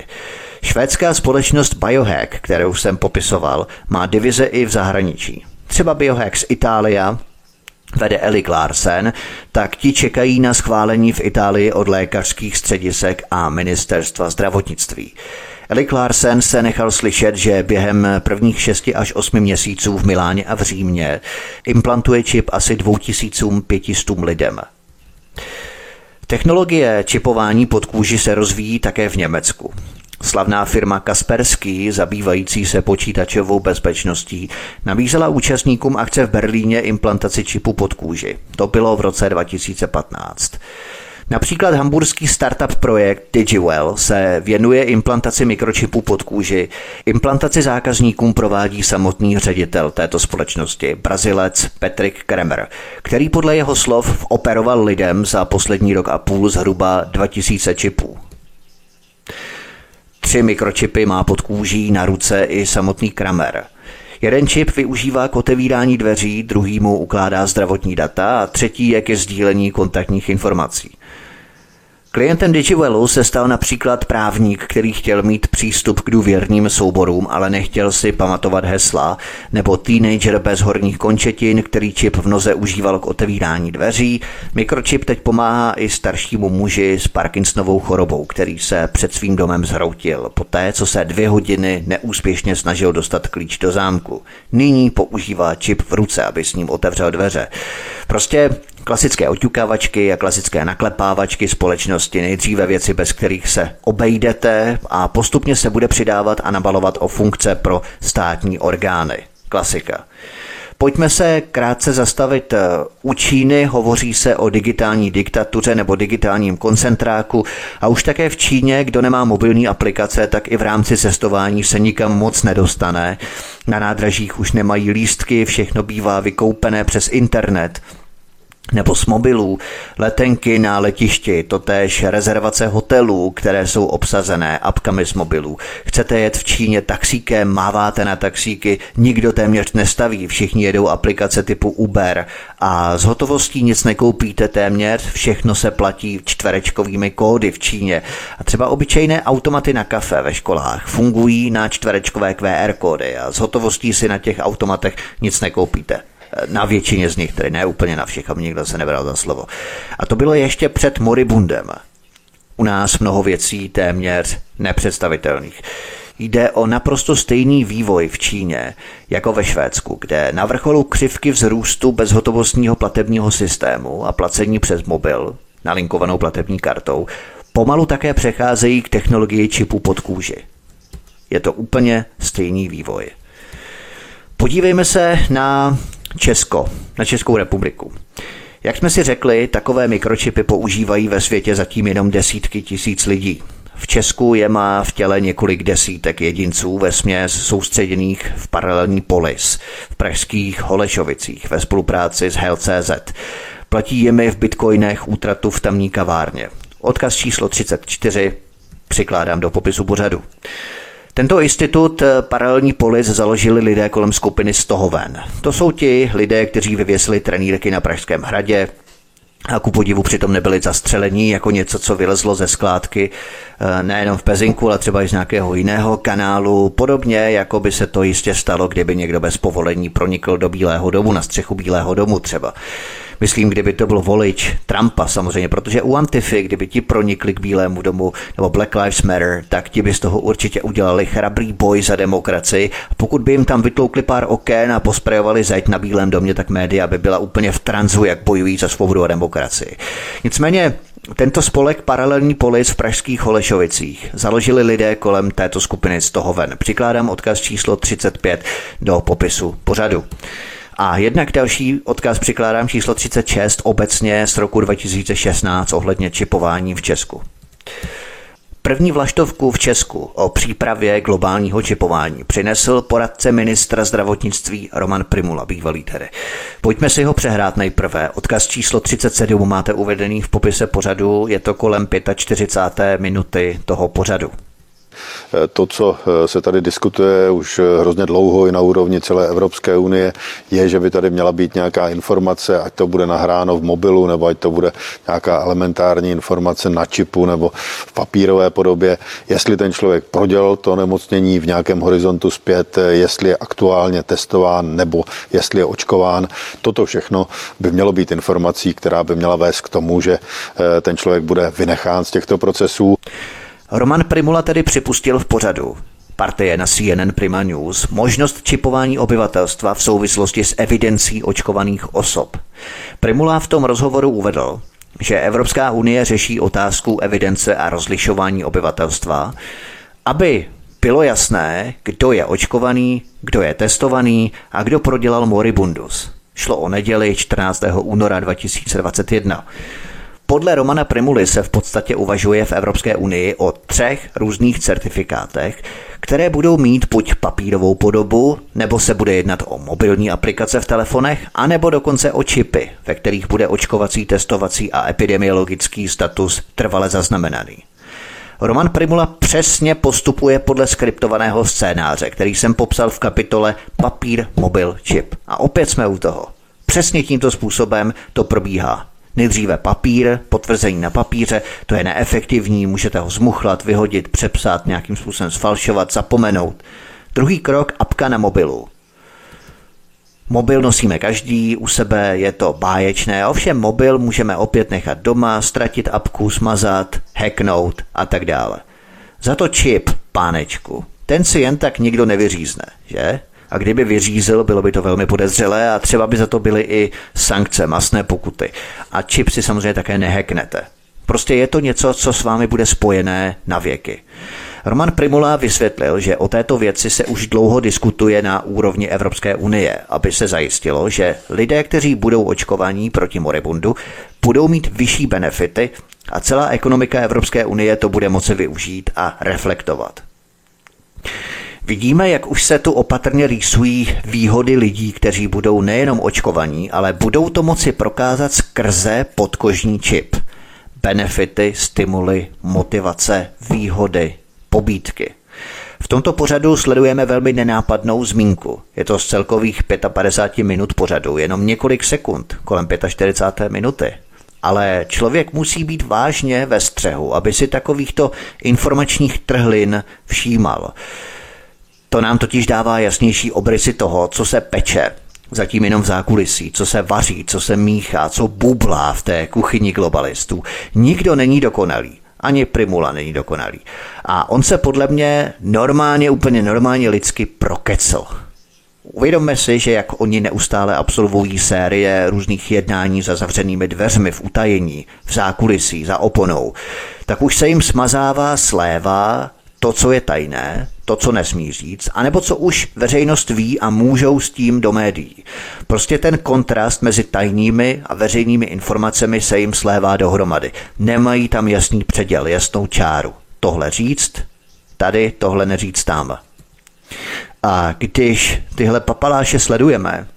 Švédská společnost Biohack, kterou jsem popisoval, má divize i v zahraničí. Třeba Biohax Italia vede Eli Klarsen, tak ti čekají na schválení v Itálii od lékařských středisek a ministerstva zdravotnictví. Eli Klarsen se nechal slyšet, že během prvních 6 až 8 měsíců v Miláně a v Římě implantuje čip asi 2500 lidem. Technologie čipování pod kůži se rozvíjí také v Německu. Slavná firma Kaspersky, zabývající se počítačovou bezpečností, nabízela účastníkům akce v Berlíně implantaci čipu pod kůži. To bylo v roce 2015. Například hamburský startup projekt DigiWell se věnuje implantaci mikročipů pod kůži. Implantaci zákazníkům provádí samotný ředitel této společnosti, Brazilec Patrick Kremer, který podle jeho slov operoval lidem za poslední rok a půl zhruba 2000 čipů. 3 mikročipy má pod kůží, na ruce i samotný Kramer. Jeden čip využívá k otevírání dveří, druhý mu ukládá zdravotní data a třetí je ke sdílení kontaktních informací. Klientem DigiWellu se stal například právník, který chtěl mít přístup k důvěrným souborům, ale nechtěl si pamatovat hesla, nebo teenager bez horních končetin, který čip v noze užíval k otevírání dveří. Mikročip teď pomáhá i staršímu muži s Parkinsonovou chorobou, který se před svým domem zhroutil, poté co se 2 hodiny neúspěšně snažil dostat klíč do zámku. Nyní používá čip v ruce, aby s ním otevřel dveře. Prostě klasické oťukávačky a klasické naklepávačky společnosti, nejdříve věci, bez kterých se obejdete, a postupně se bude přidávat a nabalovat o funkce pro státní orgány. Klasika. Pojďme se krátce zastavit u Číny, hovoří se o digitální diktatuře nebo digitálním koncentráku a už také v Číně, kdo nemá mobilní aplikace, tak i v rámci cestování se nikam moc nedostane. Na nádražích už nemají lístky, všechno bývá vykoupené přes internet nebo z mobilů, letenky na letišti, totéž rezervace hotelů, které jsou obsazené apkami z mobilů. Chcete jet v Číně taxíkem, máváte na taxíky, nikdo téměř nestaví, všichni jedou aplikace typu Uber a z hotovostí nic nekoupíte téměř, všechno se platí čtverečkovými kódy v Číně. A třeba obyčejné automaty na kafe ve školách fungují na čtverečkové QR kódy a z hotovostí si na těch automatech nic nekoupíte. Na většině z nich, tedy ne úplně na všech, aby nikdo se nebral za slovo. A to bylo ještě před moribundem. U nás mnoho věcí téměř nepředstavitelných. Jde o naprosto stejný vývoj v Číně jako ve Švédsku, kde na vrcholu křivky vzrůstu bezhotovostního platebního systému a placení přes mobil, nalinkovanou platební kartou, pomalu také přecházejí k technologii čipu pod kůži. Je to úplně stejný vývoj. Podívejme se na Česko, na Českou republiku. Jak jsme si řekli, takové mikročipy používají ve světě zatím jenom desítky tisíc lidí. V Česku je má v těle několik desítek jedinců vesměs soustředěných v Paralelní polis, v pražských Holešovicích ve spolupráci s Health.cz. Platí jimi v bitcoinech útratu v tamní kavárně. Odkaz číslo 34 přikládám do popisu pořadu. Tento institut Paralelní polis založili lidé kolem skupiny Stohoven. To jsou ti lidé, kteří vyvěsili trenýrky na Pražském hradě a ku podivu přitom nebyli zastřelení jako něco, co vylezlo ze skládky nejenom v Pezinku, ale třeba i z nějakého jiného kanálu, podobně jako by se to jistě stalo, kdyby někdo bez povolení pronikl do Bílého domu, na střechu Bílého domu třeba. Myslím, kdyby to byl volič Trumpa samozřejmě, protože u Antify, kdyby ti pronikli k Bílému domu nebo Black Lives Matter, tak ti by z toho určitě udělali chrabrý boj za demokracii. Pokud by jim tam vytloukli pár okén a posprejovali zeď na Bílém domě, tak média by byla úplně v tranzu, jak bojují za svobodu a demokracii. Nicméně tento spolek Paralelní polis v pražských Holešovicích založili lidé kolem této skupiny Stohoven. Přikládám odkaz číslo 35 do popisu pořadu. A jednak další odkaz přikládám číslo 36 obecně z roku 2016 ohledně čipování v Česku. První vlaštovku v Česku o přípravě globálního čipování přinesl poradce ministra zdravotnictví Roman Prymula, bývalý tedy. Pojďme si ho přehrát nejprve. Odkaz číslo 37 máte uvedený v popise pořadu, je to kolem 45. minuty toho pořadu. To, co se tady diskutuje už hrozně dlouho i na úrovni celé Evropské unie, je, že by tady měla být nějaká informace, ať to bude nahráno v mobilu, nebo ať to bude nějaká elementární informace na čipu nebo v papírové podobě, jestli ten člověk prodělal to nemocnění v nějakém horizontu zpět, jestli je aktuálně testován nebo jestli je očkován. Toto všechno by mělo být informací, která by měla vést k tomu, že ten člověk bude vynechán z těchto procesů. Roman Prymula tedy připustil v pořadu partie na CNN Prima News možnost čipování obyvatelstva v souvislosti s evidencí očkovaných osob. Prymula v tom rozhovoru uvedl, že Evropská unie řeší otázku evidence a rozlišování obyvatelstva, aby bylo jasné, kdo je očkovaný, kdo je testovaný a kdo prodělal moribundus. Šlo o neděli 14. února 2021. Podle Romana Prymuly se v podstatě uvažuje v Evropské unii o 3 různých certifikátech, které budou mít buď papírovou podobu, nebo se bude jednat o mobilní aplikace v telefonech, anebo dokonce o čipy, ve kterých bude očkovací, testovací a epidemiologický status trvale zaznamenaný. Roman Prymula přesně postupuje podle skriptovaného scénáře, který jsem popsal v kapitole Papír, mobil, čip. A opět jsme u toho. Přesně tímto způsobem to probíhá. Nejdříve papír, potvrzení na papíře, to je neefektivní, můžete ho zmuchlat, vyhodit, přepsat, nějakým způsobem sfalšovat, zapomenout. Druhý krok, apka na mobilu. Mobil nosíme každý, u sebe je to báječné, ovšem mobil můžeme opět nechat doma, ztratit apku, smazat, hacknout a tak dále. Za to čip, pánečku, ten si jen tak nikdo nevyřízne, že? A kdyby vyřízl, bylo by to velmi podezřelé a třeba by za to byly i sankce, masné pokuty. A čip si samozřejmě také nehacknete. Prostě je to něco, co s vámi bude spojené na věky. Roman Prymula vysvětlil, že o této věci se už dlouho diskutuje na úrovni Evropské unie, aby se zajistilo, že lidé, kteří budou očkovaní proti moribundu, budou mít vyšší benefity a celá ekonomika Evropské unie to bude moci využít a reflektovat. Vidíme, jak už se tu opatrně rýsují výhody lidí, kteří budou nejenom očkovaní, ale budou to moci prokázat skrze podkožní čip. Benefity, stimuly, motivace, výhody, pobídky. V tomto pořadu sledujeme velmi nenápadnou zmínku. Je to z celkových 55 minut pořadu, jenom několik sekund, kolem 45. minuty. Ale člověk musí být vážně ve střehu, aby si takovýchto informačních trhlin všímal. To nám totiž dává jasnější obrysy toho, co se peče, zatím jenom v zákulisí, co se vaří, co se míchá, co bublá v té kuchyni globalistů. Nikdo není dokonalý, ani Prymula není dokonalý. A on se podle mě normálně, úplně normálně lidsky prokecl. Uvědomme si, že jak oni neustále absolvují série různých jednání za zavřenými dveřmi, v utajení, v zákulisí, za oponou, tak už se jim smazává sléva to, co je tajné, to, co nesmí říct, anebo co už veřejnost ví a můžou s tím do médií. Prostě ten kontrast mezi tajnými a veřejnými informacemi se jim slévá dohromady. Nemají tam jasný předěl, jasnou čáru. Tohle říct tady, tohle neříct tam. A když tyhle papaláše sledujeme,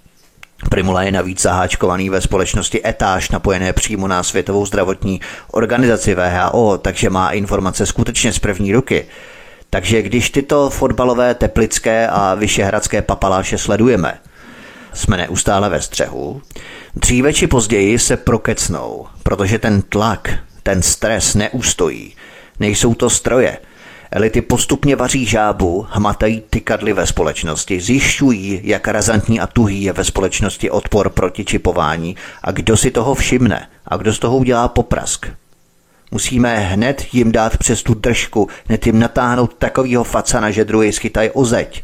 Prymula je navíc zaháčkovaný ve společnosti Etáž, napojené přímo na Světovou zdravotní organizaci WHO, takže má informace skutečně z první ruky. Takže když tyto fotbalové, teplické a vyšehradské papaláše sledujeme, jsme neustále ve střehu, dříve či později se prokecnou, protože ten tlak, ten stres neustojí. Nejsou to stroje. Elity postupně vaří žábu, hmatají tykadly ve společnosti, zjišťují, jak razantní a tuhý je ve společnosti odpor proti čipování a kdo si toho všimne a kdo z toho udělá poprask. Musíme hned jim dát přes tu držku, hned jim natáhnout takovýho facana, že druhý schytají o zeď.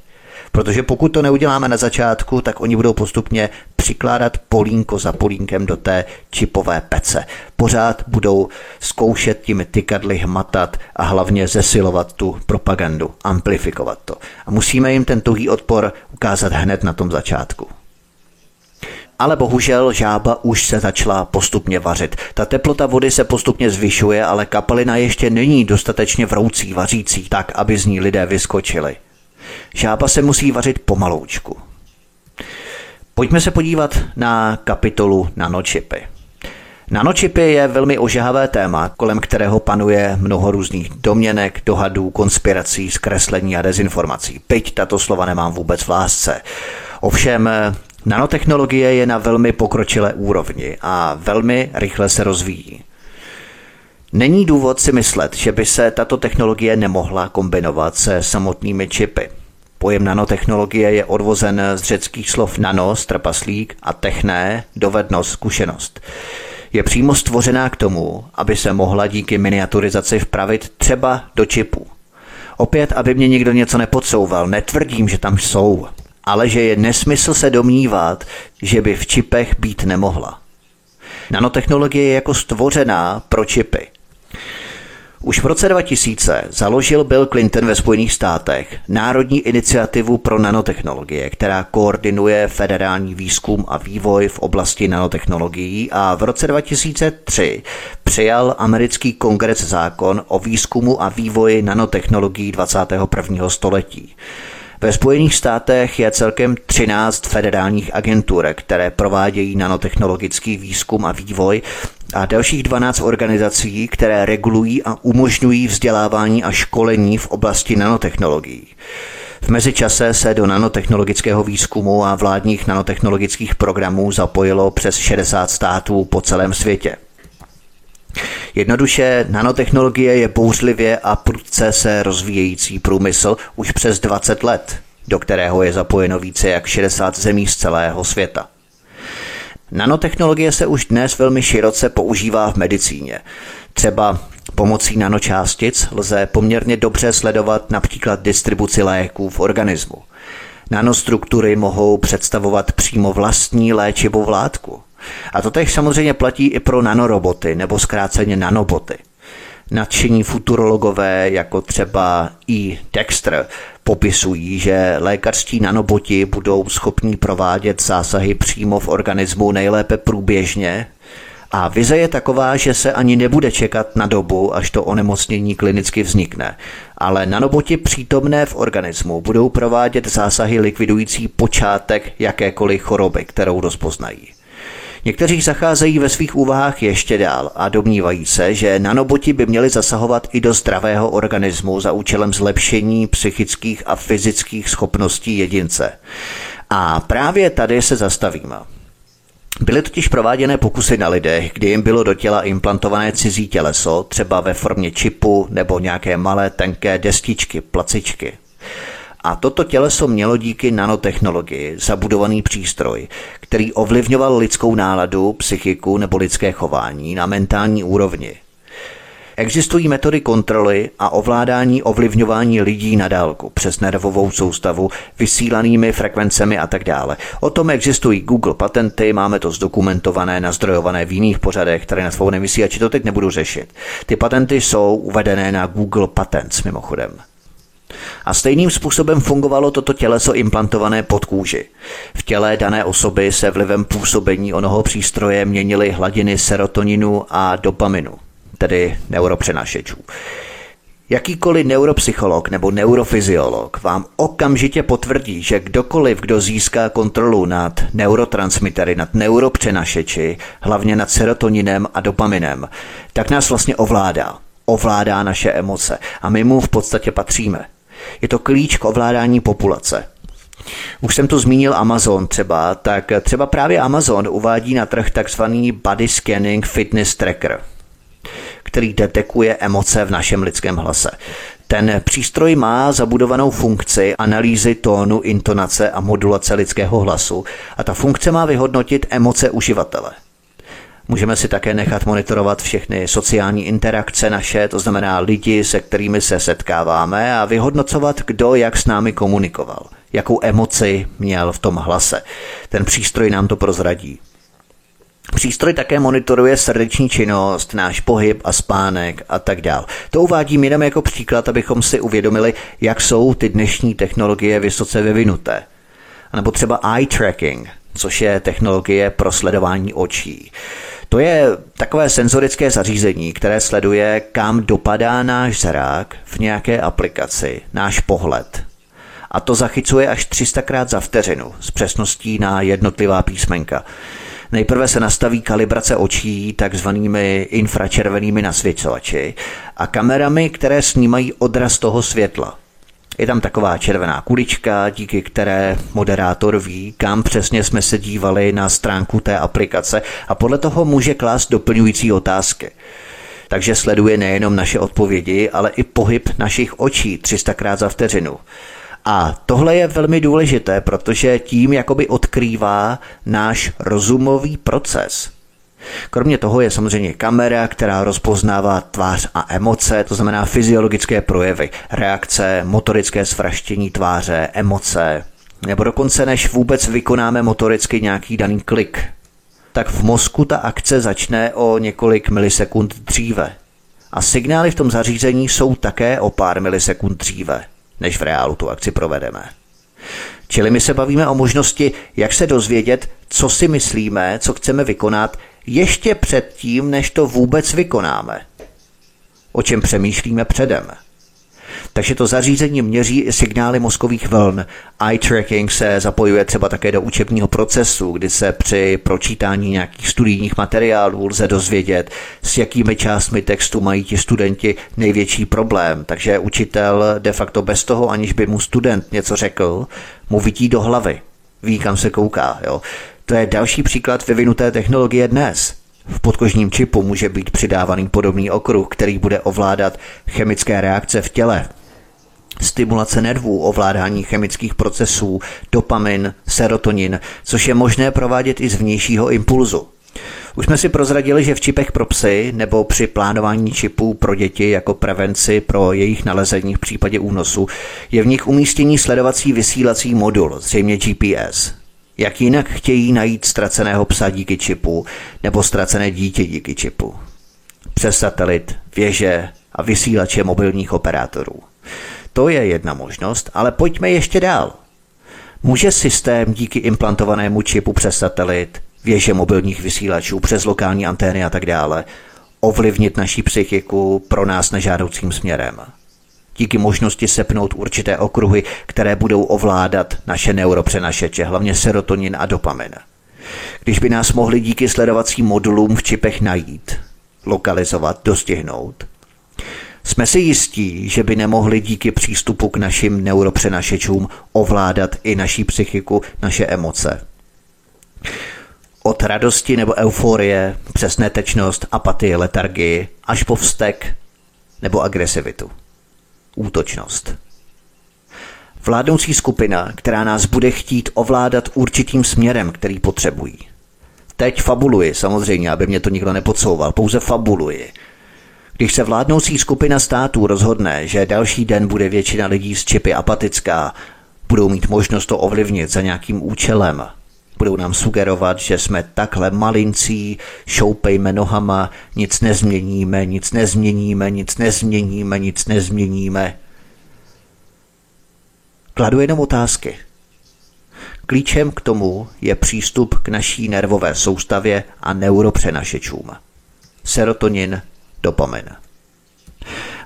Protože pokud to neuděláme na začátku, tak oni budou postupně přikládat polínko za polínkem do té čipové pece. Pořád budou zkoušet těmi tykadly hmatat a hlavně zesilovat tu propagandu, amplifikovat to. A musíme jim ten tuhý odpor ukázat hned na tom začátku. Ale bohužel žába už se začala postupně vařit. Ta teplota vody se postupně zvyšuje, ale kapalina ještě není dostatečně vroucí, vařící, tak, aby z ní lidé vyskočili. Žába se musí vařit pomaloučku. Pojďme se podívat na kapitolu nanočipy. Nanočipy je velmi ožahavé téma, kolem kterého panuje mnoho různých domněnek, dohadů, konspirací, zkreslení a dezinformací. Byť tato slova nemám vůbec v lásce. Ovšem, nanotechnologie je na velmi pokročilé úrovni a velmi rychle se rozvíjí. Není důvod si myslet, že by se tato technologie nemohla kombinovat se samotnými čipy. Pojem nanotechnologie je odvozen z řeckých slov nano, trpaslík, a techné, dovednost, zkušenost. Je přímo stvořená k tomu, aby se mohla díky miniaturizaci vpravit třeba do čipů. Opět, aby mě někdo něco nepodsouval, netvrdím, že tam jsou, ale že je nesmysl se domnívat, že by v čipech být nemohla. Nanotechnologie je jako stvořená pro čipy. Už v roce 2000 založil Bill Clinton ve Spojených státech Národní iniciativu pro nanotechnologie, která koordinuje federální výzkum a vývoj v oblasti nanotechnologií, a v roce 2003 přijal americký kongres zákon o výzkumu a vývoji nanotechnologií 21. století. Ve Spojených státech je celkem 13 federálních agentur, které provádějí nanotechnologický výzkum a vývoj, a dalších 12 organizací, které regulují a umožňují vzdělávání a školení v oblasti nanotechnologií. V mezičase se do nanotechnologického výzkumu a vládních nanotechnologických programů zapojilo přes 60 států po celém světě. Jednoduše, nanotechnologie je bouřlivě a prudce se rozvíjející průmysl už přes 20 let, do kterého je zapojeno více jak 60 zemí z celého světa. Nanotechnologie se už dnes velmi široce používá v medicíně. Třeba pomocí nanočástic lze poměrně dobře sledovat například distribuci léků v organismu. Nanostruktury mohou představovat přímo vlastní léčivou látku. A to též samozřejmě platí i pro nanoroboty, nebo zkráceně nanoboty. Nadšení futurologové, jako třeba E. Dexter, popisují, že lékařští nanoboti budou schopni provádět zásahy přímo v organismu, nejlépe průběžně. A vize je taková, že se ani nebude čekat na dobu, až to onemocnění klinicky vznikne. Ale nanoboti přítomné v organismu budou provádět zásahy likvidující počátek jakékoliv choroby, kterou rozpoznají. Někteří zacházejí ve svých úvahách ještě dál a domnívají se, že nanoboti by měli zasahovat i do zdravého organismu za účelem zlepšení psychických a fyzických schopností jedince. A právě tady se zastavíme. Byly totiž prováděné pokusy na lidech, kdy jim bylo do těla implantované cizí těleso, třeba ve formě čipu nebo nějaké malé tenké destičky, placičky. A toto těleso mělo díky nanotechnologii zabudovaný přístroj, který ovlivňoval lidskou náladu, psychiku nebo lidské chování na mentální úrovni. Existují metody kontroly a ovládání ovlivňování lidí na dálku přes nervovou soustavu, vysílanými frekvencemi a tak dále. O tom existují Google patenty, máme to zdokumentované, nazdrojované v jiných pořadech, které na svou nemysíjači to teď nebudu řešit. Ty patenty jsou uvedené na Google Patents mimochodem. A stejným způsobem fungovalo toto těleso implantované pod kůži. V těle dané osoby se vlivem působení onoho přístroje měnily hladiny serotoninu a dopaminu, tedy neuropřenašečů. Jakýkoliv neuropsycholog nebo neurofyziolog vám okamžitě potvrdí, že kdokoliv, kdo získá kontrolu nad neurotransmitery, nad neuropřenašeči, hlavně nad serotoninem a dopaminem, tak nás vlastně ovládá. Ovládá naše emoce a my mu v podstatě patříme. Je to klíč k ovládání populace. Už jsem tu zmínil Amazon třeba, tak třeba právě Amazon uvádí na trh takzvaný Body Scanning Fitness Tracker, který detekuje emoce v našem lidském hlase. Ten přístroj má zabudovanou funkci analýzy tónu, intonace a modulace lidského hlasu a ta funkce má vyhodnotit emoce uživatele. Můžeme si také nechat monitorovat všechny sociální interakce naše, to znamená lidi, se kterými se setkáváme, a vyhodnocovat, kdo jak s námi komunikoval, jakou emoci měl v tom hlase. Ten přístroj nám to prozradí. Přístroj také monitoruje srdeční činnost, náš pohyb a spánek a tak dál. To uvádím jenom jako příklad, abychom si uvědomili, jak jsou ty dnešní technologie vysoce vyvinuté. A nebo třeba eye tracking, což je technologie pro sledování očí. To je takové senzorické zařízení, které sleduje, kam dopadá náš zrak v nějaké aplikaci, náš pohled. A to zachycuje až 300krát za vteřinu s přesností na jednotlivá písmenka. Nejprve se nastaví kalibrace očí takzvanými infračervenými nasvěcovači a kamerami, které snímají odraz toho světla. Je tam taková červená kulička, díky které moderátor ví, kam přesně jsme se dívali na stránku té aplikace a podle toho může klást doplňující otázky. Takže sleduje nejenom naše odpovědi, ale i pohyb našich očí 300krát za vteřinu. A tohle je velmi důležité, protože tím jakoby odkrývá náš rozumový proces. Kromě toho je samozřejmě kamera, která rozpoznává tvář a emoce, to znamená fyziologické projevy, reakce, motorické svraštění tváře, emoce, nebo dokonce než vůbec vykonáme motoricky nějaký daný klik, tak v mozku ta akce začne o několik milisekund dříve. A signály v tom zařízení jsou také o pár milisekund dříve, než v reálu tu akci provedeme. Čili my se bavíme o možnosti, jak se dozvědět, co si myslíme, co chceme vykonat, ještě předtím, než to vůbec vykonáme. O čem přemýšlíme předem. Takže to zařízení měří i signály mozkových vln. Eye tracking se zapojuje třeba také do učebního procesu, kdy se při pročítání nějakých studijních materiálů lze dozvědět, s jakými částmi textu mají ti studenti největší problém. Takže učitel de facto bez toho, aniž by mu student něco řekl, mu vidí do hlavy. Ví, kam se kouká. Jo. To je další příklad vyvinuté technologie dnes. V podkožním čipu může být přidávaný podobný okruh, který bude ovládat chemické reakce v těle. Stimulace nervů, ovládání chemických procesů, dopamin, serotonin, což je možné provádět i z vnějšího impulzu. Už jsme si prozradili, že v čipech pro psy nebo při plánování čipů pro děti jako prevenci pro jejich nalezení v případě únosu je v nich umístění sledovací vysílací modul, zřejmě GPS. Jak jinak chtějí najít ztraceného psa díky čipu nebo ztracené dítě díky čipu? Přes satelit, věže a vysílače mobilních operátorů. To je jedna možnost, ale pojďme ještě dál. Může systém díky implantovanému čipu přes satelit, věže mobilních vysílačů, přes lokální antény a tak dále ovlivnit naši psychiku pro nás nežádoucím směrem? Díky možnosti sepnout určité okruhy, které budou ovládat naše neuropřenašeče, hlavně serotonin a dopamin. Když by nás mohli díky sledovacím modulům v čipech najít, lokalizovat, dostihnout, jsme si jistí, že by nemohli díky přístupu k našim neuropřenašečům ovládat i naši psychiku, naše emoce. Od radosti nebo euforie, přes netečnost, apatii, letargii, až po vztek nebo agresivitu. Útočnost. Vládnoucí skupina, která nás bude chtít ovládat určitým směrem, který potřebují. Teď fabuluji, samozřejmě, aby mě to nikdo nepodsouval, pouze fabuluji. Když se vládnoucí skupina států rozhodne, že další den bude většina lidí s čipy apatická, budou mít možnost to ovlivnit za nějakým účelem. Budou nám sugerovat, že jsme takhle malincí, šoupejme nohama, nic nezměníme, nic nezměníme, nic nezměníme, nic nezměníme. Kladu jenom otázky. Klíčem k tomu je přístup k naší nervové soustavě a neuropřenašečům. Serotonin, dopamin.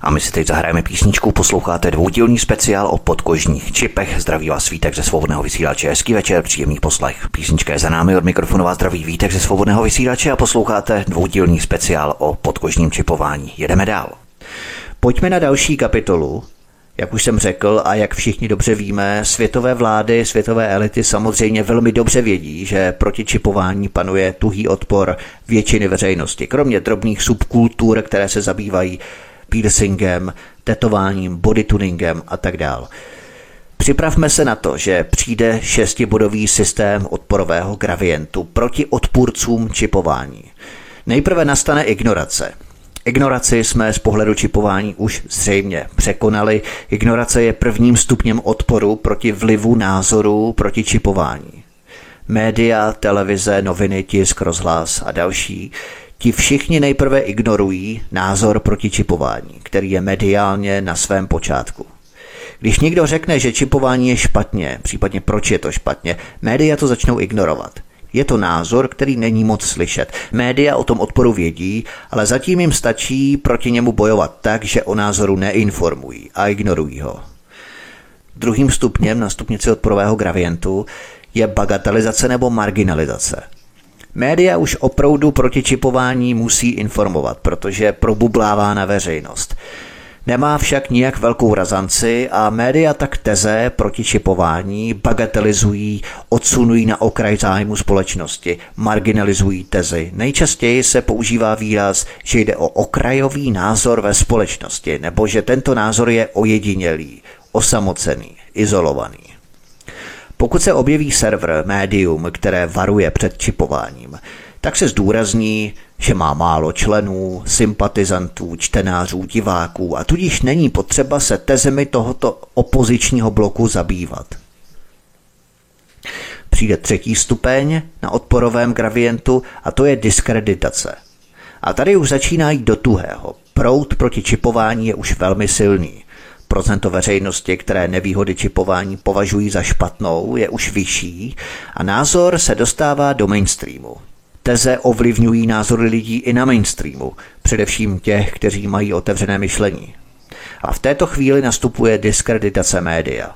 A my si teď zahrajeme písničku, posloucháte dvoudílný speciál o podkožních čipech. Zdraví vás Vítek ze Svobodného vysílače. Hezký večer, příjemný poslech. Písnička je za námi, od mikrofonu vás zdraví Vítek ze Svobodného vysílače a posloucháte dvoudílný speciál o podkožním čipování. Jedeme dál. Pojďme na další kapitolu. Jak už jsem řekl a jak všichni dobře víme, světové vlády, světové elity samozřejmě velmi dobře vědí, že proti čipování panuje tuhý odpor většiny veřejnosti, kromě drobných subkultur, které se zabývají piercingem, tetováním, bodytuningem a tak dál. Připravme se na to, že přijde 6bodový systém odporového gradientu proti odpůrcům čipování. Nejprve nastane ignorace. Ignoraci jsme z pohledu čipování už zřejmě překonali. Ignorace je prvním stupněm odporu proti vlivu názorů proti čipování. Média, televize, noviny, tisk, rozhlas a další, ti všichni nejprve ignorují názor proti čipování, který je mediálně na svém počátku. Když někdo řekne, že čipování je špatně, případně proč je to špatně, média to začnou ignorovat. Je to názor, který není moc slyšet. Média o tom odporu vědí, ale zatím jim stačí proti němu bojovat tak, že o názoru neinformují a ignorují ho. Druhým stupněm na stupnici odporového gradientu je bagatelizace nebo marginalizace. Média už opravdu proti čipování musí informovat, protože probublává na veřejnost. Nemá však nijak velkou razanci a média tak teze proti čipování bagatelizují, odsunují na okraj zájmu společnosti, marginalizují tezi. Nejčastěji se používá výraz, že jde o okrajový názor ve společnosti, nebo že tento názor je ojedinělý, osamocený, izolovaný. Pokud se objeví server, médium, které varuje před čipováním, tak se zdůrazní, že má málo členů, sympatizantů, čtenářů, diváků a tudíž není potřeba se tezemi tohoto opozičního bloku zabývat. Přijde třetí stupeň na odporovém gradientu a to je diskreditace. A tady už začíná jít do tuhého. Proud proti čipování je už velmi silný. Procento veřejnosti, které nevýhody čipování považují za špatnou, je už vyšší a názor se dostává do mainstreamu. Teze ovlivňují názory lidí i na mainstreamu, především těch, kteří mají otevřené myšlení. A v této chvíli nastupuje diskreditace média.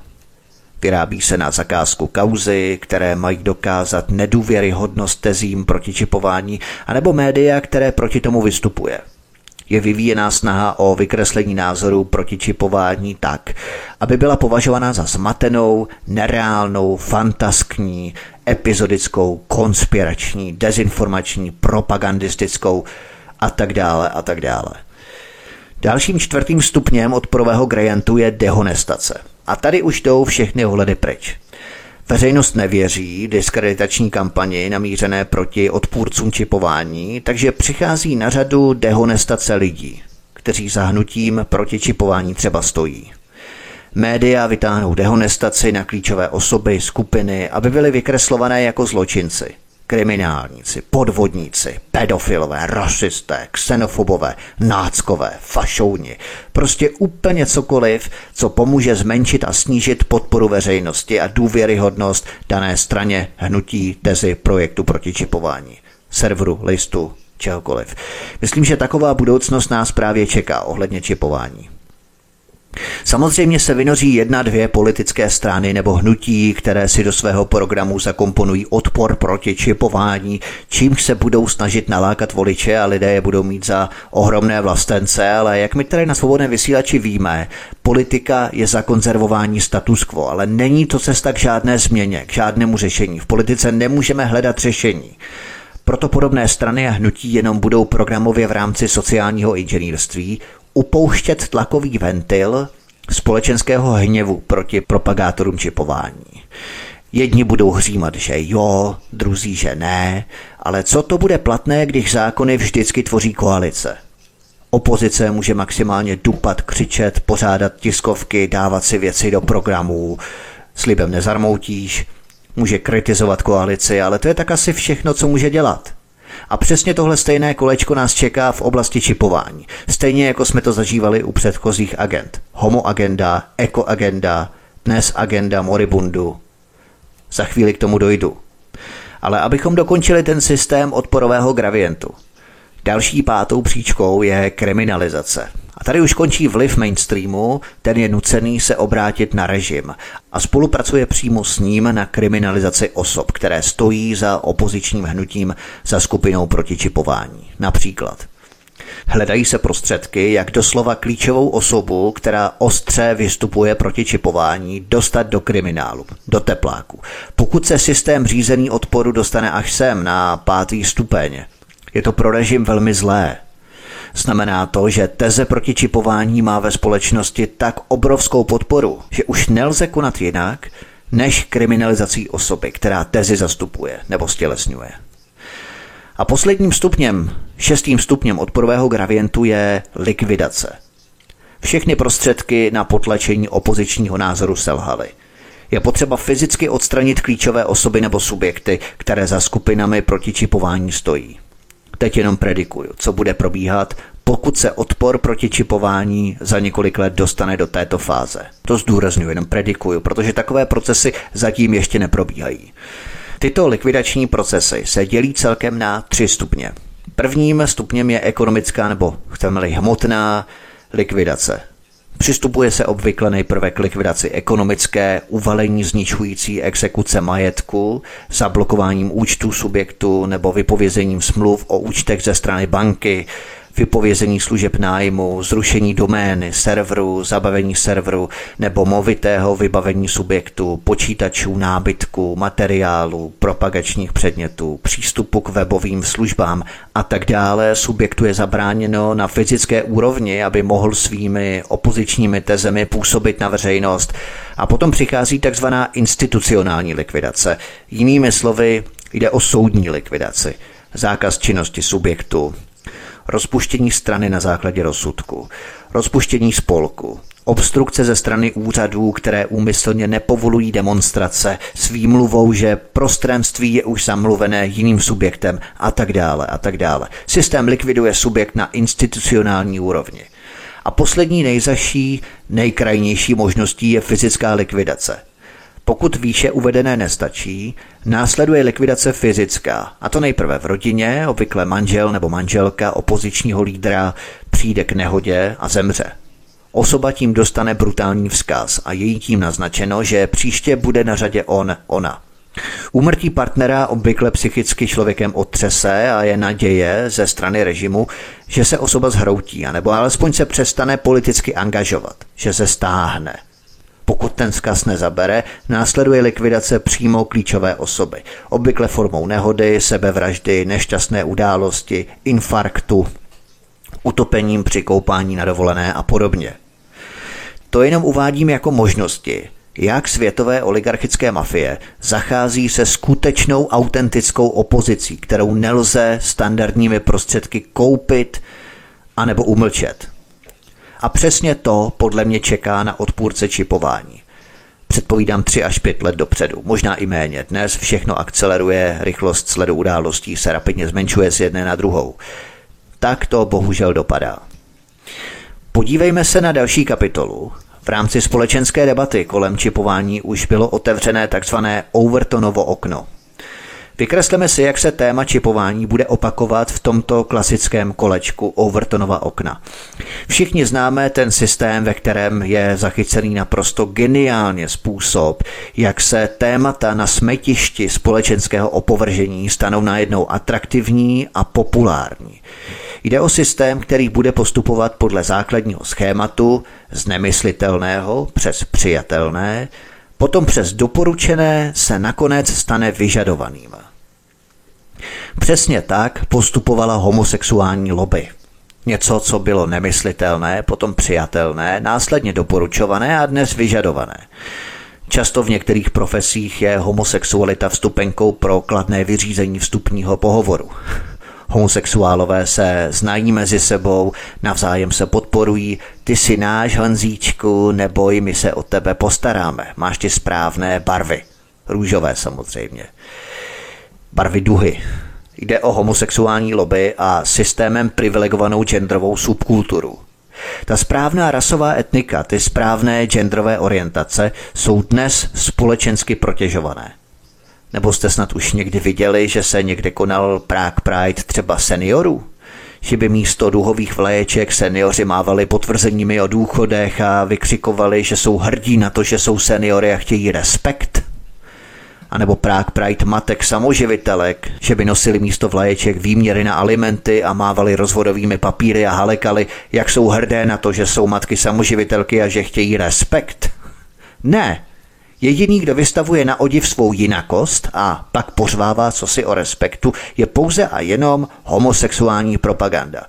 Vyrábí se na zakázku kauzy, které mají dokázat nedůvěryhodnost tezím proti čipování, anebo média, které proti tomu vystupuje. Je vyvíjená snaha o vykreslení názorů proti čipování tak, aby byla považovaná za zmatenou, nereálnou, fantaskní, epizodickou, konspirační, dezinformační, propagandistickou a tak dále a tak dále. Dalším čtvrtým stupněm odporového gradientu je dehonestace. A tady už jdou všechny ohledy pryč. Veřejnost nevěří diskreditační kampani namířené proti odpůrcům čipování, takže přichází na řadu dehonestace lidí, kteří za hnutím proti čipování třeba stojí. Média vytáhnou dehonestaci na klíčové osoby, skupiny, aby byly vykreslované jako zločinci, kriminálníci, podvodníci, pedofilové, rasisté, xenofobové, náckové, fašouni. Prostě úplně cokoliv, co pomůže zmenšit a snížit podporu veřejnosti a důvěryhodnost dané straně, hnutí, tezi, projektu proti čipování, serveru, listu, čehokoliv. Myslím, že taková budoucnost nás právě čeká ohledně čipování. Samozřejmě se vynoří 1-2 politické strany nebo hnutí, které si do svého programu zakomponují odpor proti čipování, čímž se budou snažit nalákat voliče a lidé je budou mít za ohromné vlastence, ale jak my tady na Svobodném vysílači víme, politika je za konzervování status quo, ale není to cesta k žádné změně, k žádnému řešení. V politice nemůžeme hledat řešení. Proto podobné strany a hnutí jenom budou programově v rámci sociálního inženýrství upouštět tlakový ventil společenského hněvu proti propagátorům čipování. Jedni budou hřímat, že jo, druzí, že ne, ale co to bude platné, když zákony vždycky tvoří koalice? Opozice může maximálně dupat, křičet, pořádat tiskovky, dávat si věci do programů, slibem nezarmoutíš, může kritizovat koalici, ale to je tak asi všechno, co může dělat. A přesně tohle stejné kolečko nás čeká v oblasti čipování. Stejně jako jsme to zažívali u předchozích agend. Homoagenda, ekoagenda, Dnes agenda moribundu. Za chvíli k tomu dojdu. Ale abychom dokončili ten systém odporového gradientu. Další pátou příčkou je kriminalizace. A tady už končí vliv mainstreamu, ten je nucený se obrátit na režim a spolupracuje přímo s ním na kriminalizaci osob, které stojí za opozičním hnutím, za skupinou proti čipování. Například. Hledají se prostředky, jak doslova klíčovou osobu, která ostře vystupuje proti čipování, dostat do kriminálu, do tepláku. Pokud se systém řízený odporu dostane až sem na 5. stupeň, je to pro režim velmi zlé. Znamená to, že teze proti čipování má ve společnosti tak obrovskou podporu, že už nelze konat jinak, než kriminalizací osoby, která tezi zastupuje nebo stělesňuje. A posledním stupněm, 6. stupněm odporového gradientu je likvidace. Všechny prostředky na potlačení opozičního názoru selhaly. Je potřeba fyzicky odstranit klíčové osoby nebo subjekty, které za skupinami proti čipování stojí. Teď jenom predikuju, co bude probíhat, pokud se odpor proti čipování za několik let dostane do této fáze. To zdůrazňuji, jenom predikuju, protože takové procesy zatím ještě neprobíhají. Tyto likvidační procesy se dělí celkem na 3 stupně. Prvním stupněm je ekonomická nebo chceme-li hmotná likvidace. Přistupuje se obvykle nejprve k likvidaci ekonomické, uvalení zničující exekuce majetku, zablokováním účtů subjektu nebo vypovězením smluv o účtech ze strany banky, vypovězení služeb nájmu, zrušení domény, serveru, zabavení serveru nebo movitého vybavení subjektu, počítačů, nábytku, materiálu, propagačních předmětů, přístupu k webovým službám a tak dále. Subjektu je zabráněno na fyzické úrovni, aby mohl svými opozičními tezemi působit na veřejnost. A potom přichází takzvaná institucionální likvidace. Jinými slovy, jde o soudní likvidaci, zákaz činnosti subjektu, rozpuštění strany na základě rozsudku, rozpuštění spolku, obstrukce ze strany úřadů, které úmyslně nepovolují demonstrace s výmluvou, že prostranství je už zamluvené jiným subjektem a tak dále a tak dále. Systém likviduje subjekt na institucionální úrovni. A poslední nejzazší, nejkrajnější možností je fyzická likvidace. Pokud výše uvedené nestačí, následuje likvidace fyzická, a to nejprve v rodině, obvykle manžel nebo manželka opozičního lídra přijde k nehodě a zemře. Osoba tím dostane brutální vzkaz a je jí tím naznačeno, že příště bude na řadě on, ona. Úmrtí partnera obvykle psychicky člověkem otřese a je naděje ze strany režimu, že se osoba zhroutí, anebo alespoň se přestane politicky angažovat, že se stáhne. Pokud ten vzkaz nezabere, následuje likvidace přímo klíčové osoby, obvykle formou nehody, sebevraždy, nešťastné události, infarktu, utopením při koupání na dovolené a podobně. To jenom uvádím jako možnosti, jak světové oligarchické mafie zachází se skutečnou autentickou opozicí, kterou nelze standardními prostředky koupit anebo umlčet. A přesně to podle mě čeká na odpůrce čipování. Předpovídám 3 až 5 let dopředu, možná i méně. Dnes všechno akceleruje, rychlost sledu událostí se rapidně zmenšuje z jedné na druhou. Tak to bohužel dopadá. Podívejme se na další kapitolu. V rámci společenské debaty kolem čipování už bylo otevřené takzvané Overtonovo okno. Vykresleme si, jak se téma čipování bude opakovat v tomto klasickém kolečku Overtonova okna. Všichni známe ten systém, ve kterém je zachycený naprosto geniálně způsob, jak se témata na smetišti společenského opovržení stanou najednou atraktivní a populární. Jde o systém, který bude postupovat podle základního schématu z nemyslitelného přes přijatelné, potom přes doporučené se nakonec stane vyžadovaným. Přesně tak postupovala homosexuální lobby. Něco, co bylo nemyslitelné, potom přijatelné, následně doporučované a dnes vyžadované. Často v některých profesích je homosexualita vstupenkou pro kladné vyřízení vstupního pohovoru. Homosexuálové se znají mezi sebou, navzájem se podporují, ty si náš Honzíčku, neboj, my se o tebe postaráme, máš ty správné barvy, růžové samozřejmě, barvy duhy. Jde o homosexuální lobby a systémem privilegovanou genderovou subkulturu. Ta správná rasová etnika, ty správné genderové orientace jsou dnes společensky protežované. Nebo jste snad už někdy viděli, že se někde konal Prague Pride třeba seniorů? Že by místo duhových vlaječek seniori mávali potvrzeními o důchodech a vykřikovali, že jsou hrdí na to, že jsou seniory a chtějí respekt? A nebo Prague Pride matek samoživitelek, že by nosili místo vlaječek výměry na alimenty a mávali rozvodovými papíry a halekali, jak jsou hrdé na to, že jsou matky samoživitelky a že chtějí respekt? Ne! Jediný, kdo vystavuje na odiv svou jinakost a pak pořvává cosi o respektu, je pouze a jenom homosexuální propaganda.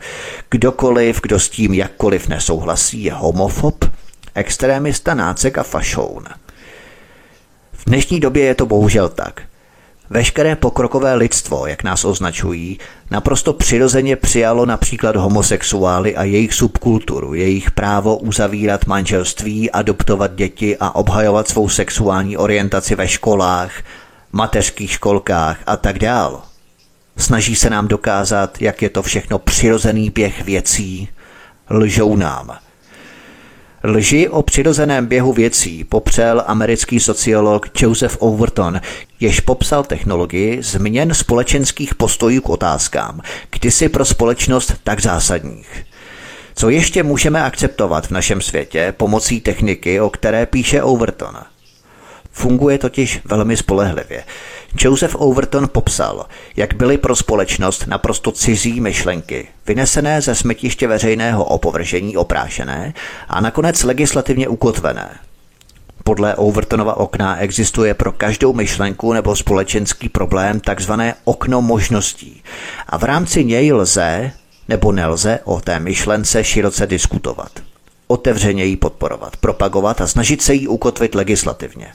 Kdokoliv, kdo s tím jakkoliv nesouhlasí, je homofob, extrémista, nácek a fašoun. V dnešní době je to bohužel tak. Veškeré pokrokové lidstvo, jak nás označují, naprosto přirozeně přijalo například homosexuály a jejich subkulturu, jejich právo uzavírat manželství, adoptovat děti a obhajovat svou sexuální orientaci ve školách, mateřských školkách a tak dál. Snaží se nám dokázat, jak je to všechno přirozený běh věcí. Lžou nám. Lži o přirozeném běhu věcí popřel americký sociolog Joseph Overton, jež popsal technologii změn společenských postojů k otázkám, kdysi pro společnost tak zásadních. Co ještě můžeme akceptovat v našem světě pomocí techniky, o které píše Overton? Funguje totiž velmi spolehlivě. Joseph Overton popsal, jak byly pro společnost naprosto cizí myšlenky, vynesené ze smetiště veřejného opovržení oprášené a nakonec legislativně ukotvené. Podle Overtonova okna existuje pro každou myšlenku nebo společenský problém takzvané okno možností a v rámci něj lze nebo nelze o té myšlence široce diskutovat, otevřeně ji podporovat, propagovat a snažit se ji ukotvit legislativně.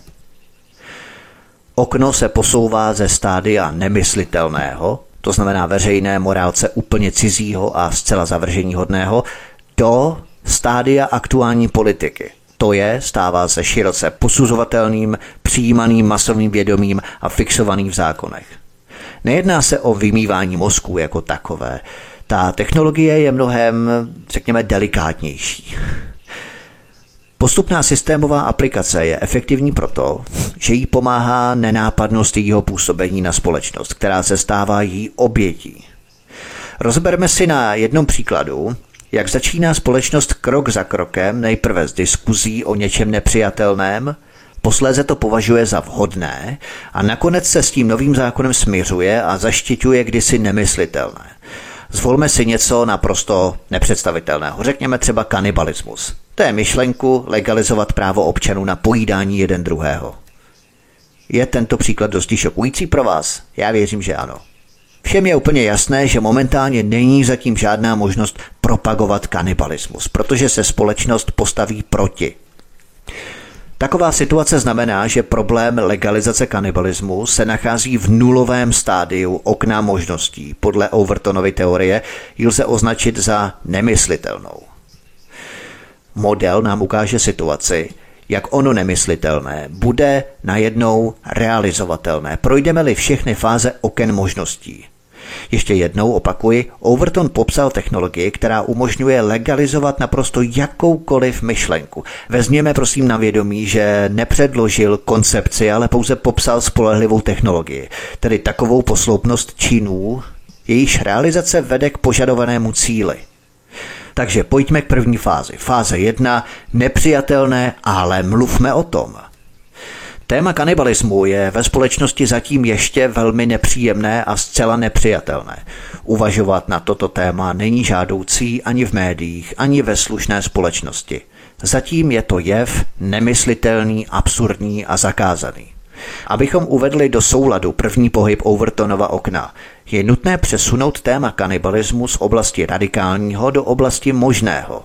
Okno se posouvá ze stádia nemyslitelného, to znamená veřejné morálce úplně cizího a zcela zavrženíhodného, do stádia aktuální politiky. To je, stává se široce posuzovatelným, přijímaným masovým vědomím a fixovaným v zákonech. Nejedná se o vymývání mozků jako takové. Ta technologie je mnohem, řekněme, delikátnější. Postupná systémová aplikace je efektivní proto, že jí pomáhá nenápadnost jejího působení na společnost, která se stává její obětí. Rozberme si na jednom příkladu, jak začíná společnost krok za krokem, nejprve s diskuzí o něčem nepřijatelném, posléze to považuje za vhodné a nakonec se s tím novým zákonem smiřuje a zaštiťuje kdysi nemyslitelné. Zvolme si něco naprosto nepředstavitelného, řekněme třeba kanibalismus. To je myšlenku legalizovat právo občanů na pojídání jeden druhého. Je tento příklad dosti šokující pro vás? Já věřím, že ano. Všem je úplně jasné, že momentálně není zatím žádná možnost propagovat kanibalismus, protože se společnost postaví proti. Taková situace znamená, že problém legalizace kanibalismu se nachází v nulovém stádiu okna možností. Podle Overtonovy teorie ji lze označit za nemyslitelnou. Model nám ukáže situaci, jak ono nemyslitelné bude najednou realizovatelné. Projdeme-li všechny fáze oken možností. Ještě jednou opakuji, Overton popsal technologii, která umožňuje legalizovat naprosto jakoukoliv myšlenku. Vezměme prosím na vědomí, že nepředložil koncepci, ale pouze popsal spolehlivou technologii, tedy takovou posloupnost činů, jejíž realizace vede k požadovanému cíli. Takže pojďme k první fázi. Fáze 1. Nepřijatelné, ale mluvme o tom. Téma kanibalismu je ve společnosti zatím ještě velmi nepříjemné a zcela nepřijatelné. Uvažovat na toto téma není žádoucí ani v médiích, ani ve slušné společnosti. Zatím je to jev nemyslitelný, absurdní a zakázaný. Abychom uvedli do souladu první pohyb Overtonova okna, je nutné přesunout téma kanibalismu z oblasti radikálního do oblasti možného.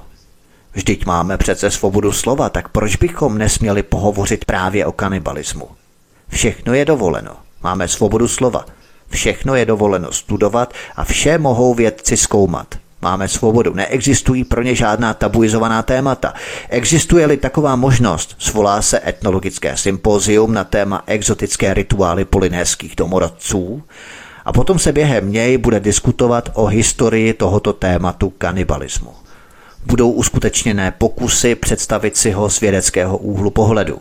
Vždyť máme přece svobodu slova, tak proč bychom nesměli pohovořit právě o kanibalismu? Všechno je dovoleno. Máme svobodu slova. Všechno je dovoleno studovat a vše mohou vědci zkoumat. Máme svobodu. Neexistují pro ně žádná tabuizovaná témata. Existuje-li taková možnost, svolá se etnologické sympózium na téma exotické rituály polynéských domorodců a potom se během něj bude diskutovat o historii tohoto tématu kanibalismu. budou uskutečněné pokusy představit si ho z vědeckého úhlu pohledu.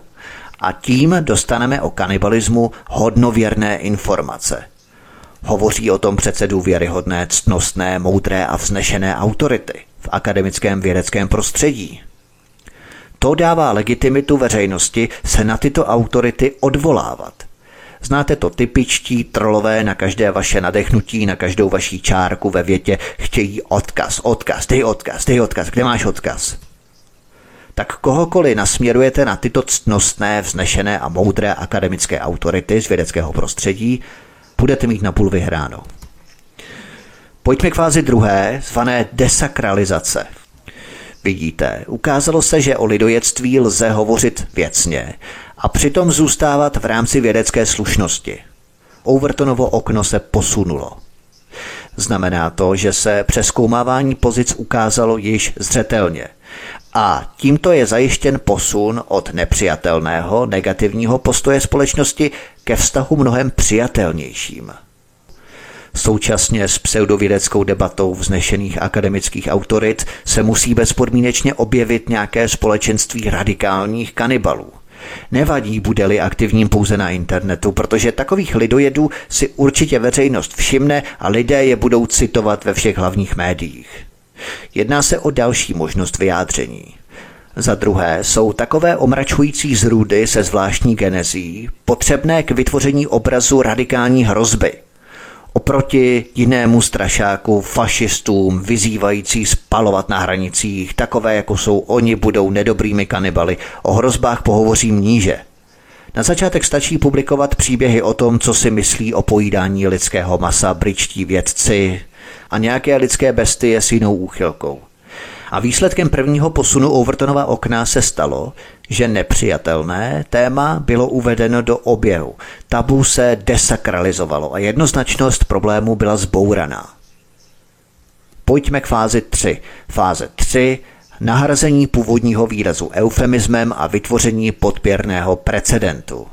A tím dostaneme o kanibalismu hodnověrné informace. Hovoří o tom přece důvěryhodné, ctnostné, moudré a vznešené autority v akademickém vědeckém prostředí. To dává legitimitu veřejnosti se na tyto autority odvolávat. Znáte to typičtí trolové na každé vaše nadechnutí, na každou vaší čárku ve větě chtějí odkaz, kde máš odkaz? Tak kohokoliv nasměrujete na tyto ctnostné, vznešené a moudré akademické autority z vědeckého prostředí, budete mít napůl vyhráno. Pojďme k fázi druhé, zvané desakralizace. Vidíte, ukázalo se, že o lidojectví lze hovořit věcně a přitom zůstávat v rámci vědecké slušnosti. Overtonovo okno se posunulo. Znamená to, že se přezkoumávání pozic ukázalo již zřetelně. A tímto je zajištěn posun od nepřijatelného negativního postoje společnosti ke vztahu mnohem přijatelnějším. Současně s pseudovědeckou debatou vznešených akademických autorit se musí bezpodmínečně objevit nějaké společenství radikálních kanibalů. Nevadí, bude-li aktivním pouze na internetu, protože takových lidojedů si určitě veřejnost všimne a lidé je budou citovat ve všech hlavních médiích. Jedná se o další možnost vyjádření. Za druhé jsou takové omračující zrůdy se zvláštní genezí potřebné k vytvoření obrazu radikální hrozby. Oproti jinému strašáku fašistům vyzývající spalovat na hranicích, takové jako jsou oni, budou nedobrými kanibaly. O hrozbách pohovořím níže. Na začátek stačí publikovat příběhy o tom, co si myslí o pojídání lidského masa britští vědci a nějaké lidské bestie s jinou úchylkou. A výsledkem prvního posunu Overtonova okna se stalo, že nepřijatelné téma bylo uvedeno do oběhu. Tabu se desakralizovalo a jednoznačnost problému byla zbouraná. Pojďme k fázi 3. Fáze 3. Nahrazení původního výrazu eufemismem a vytvoření podpěrného precedentu.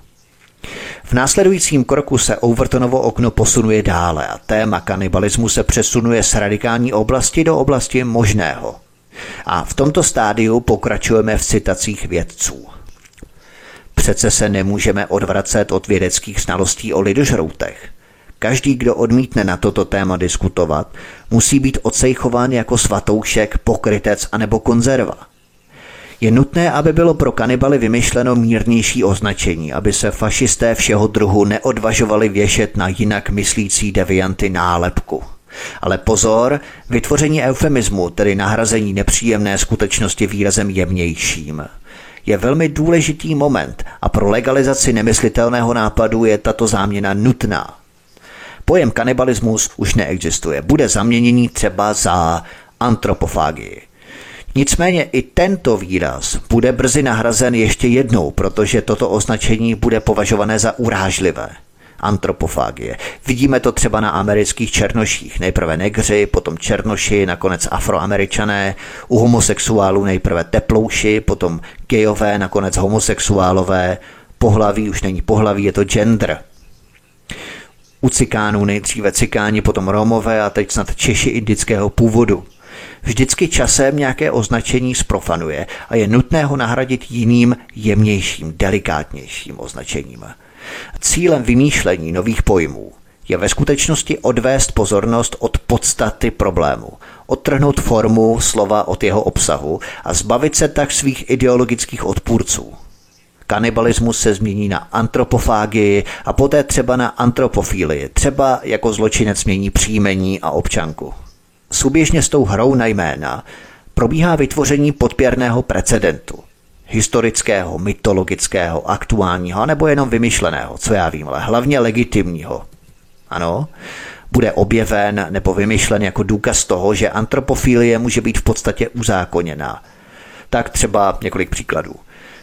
V následujícím kroku se Overtonovo okno posunuje dále a téma kanibalismu se přesunuje z radikální oblasti do oblasti možného. A v tomto stádiu pokračujeme v citacích vědců. Přece se nemůžeme odvracet od vědeckých znalostí o lidožroutech. Každý, kdo odmítne na toto téma diskutovat, musí být ocejchován jako svatoušek, pokrytec anebo konzerva. Je nutné, aby bylo pro kanibaly vymyšleno mírnější označení, aby se fašisté všeho druhu neodvažovali věšet na jinak myslící devianty nálepku. Ale pozor, vytvoření eufemismu, tedy nahrazení nepříjemné skutečnosti výrazem jemnějším, je velmi důležitý moment a pro legalizaci nemyslitelného nápadu je tato záměna nutná. Pojem kanibalismus už neexistuje, bude zaměněný třeba za antropofagii. Nicméně i tento výraz bude brzy nahrazen ještě jednou, protože toto označení bude považované za urážlivé. Antropofagie. Vidíme to třeba na amerických černoších. Nejprve negři, potom černoši, nakonec afroameričané, u homosexuálů nejprve teplouši, potom gejové, nakonec homosexuálové, pohlaví už není pohlaví, je to gender. U cikánů nejdříve cikáni, potom Romové a teď snad Češi indického původu. Vždycky časem nějaké označení zprofanuje a je nutné ho nahradit jiným, jemnějším, delikátnějším označením. Cílem vymýšlení nových pojmů je ve skutečnosti odvést pozornost od podstaty problému, odtrhnout formu slova od jeho obsahu a zbavit se tak svých ideologických odpůrců. Kanibalismus se změní na antropofágii a poté třeba na antropofílii, třeba jako zločinec mění příjmení a občanku. Souběžně s tou hrou na jména probíhá vytvoření podpěrného precedentu. Historického, mytologického, aktuálního, nebo jenom vymyšleného, co já vím, ale hlavně legitimního. Ano, bude objeven nebo vymyšlen jako důkaz toho, že antropofilie může být v podstatě uzákoněná. Tak třeba několik příkladů.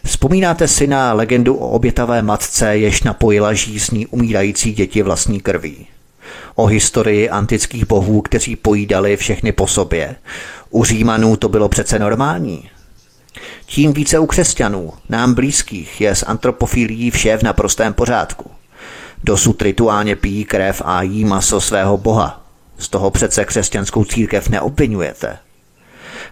Vzpomínáte si na legendu o obětavé matce, jež napojila žízní umírající děti vlastní krví? O historii antických bohů, kteří pojídali všechny po sobě? U Římanů to bylo přece normální. Tím více u křesťanů, nám blízkých, je s antropofilií vše v naprostém pořádku. Dosud rituálně pijí krev a jí maso svého boha. Z toho přece křesťanskou církev neobvinujete.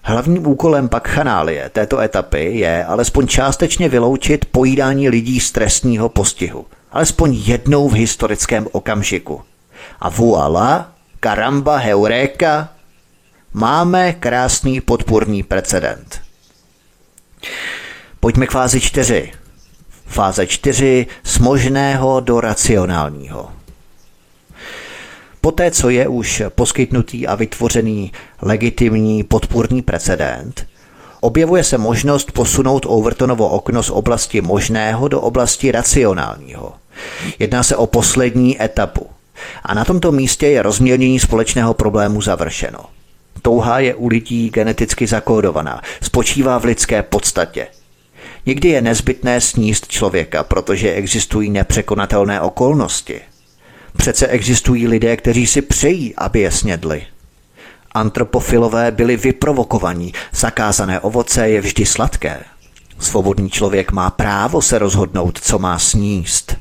Hlavním úkolem pak chanálie této etapy je alespoň částečně vyloučit pojídání lidí z trestního postihu. Alespoň jednou v historickém okamžiku. A voila, karamba, heuréka, máme krásný podpůrný precedent. Pojďme k fázi 4. Fáze 4 z možného do racionálního. Poté, co je už poskytnutý a vytvořený legitimní podpůrný precedent, objevuje se možnost posunout Overtonovo okno z oblasti možného do oblasti racionálního. Jedná se o poslední etapu. A na tomto místě je rozmělnění společného problému završeno. Touha je u lidí geneticky zakódovaná, spočívá v lidské podstatě. Někdy je nezbytné sníst člověka, protože existují nepřekonatelné okolnosti. Přece existují lidé, kteří si přejí, aby je snědli. Antropofilové byli vyprovokovaní, zakázané ovoce je vždy sladké. Svobodný člověk má právo se rozhodnout, co má sníst.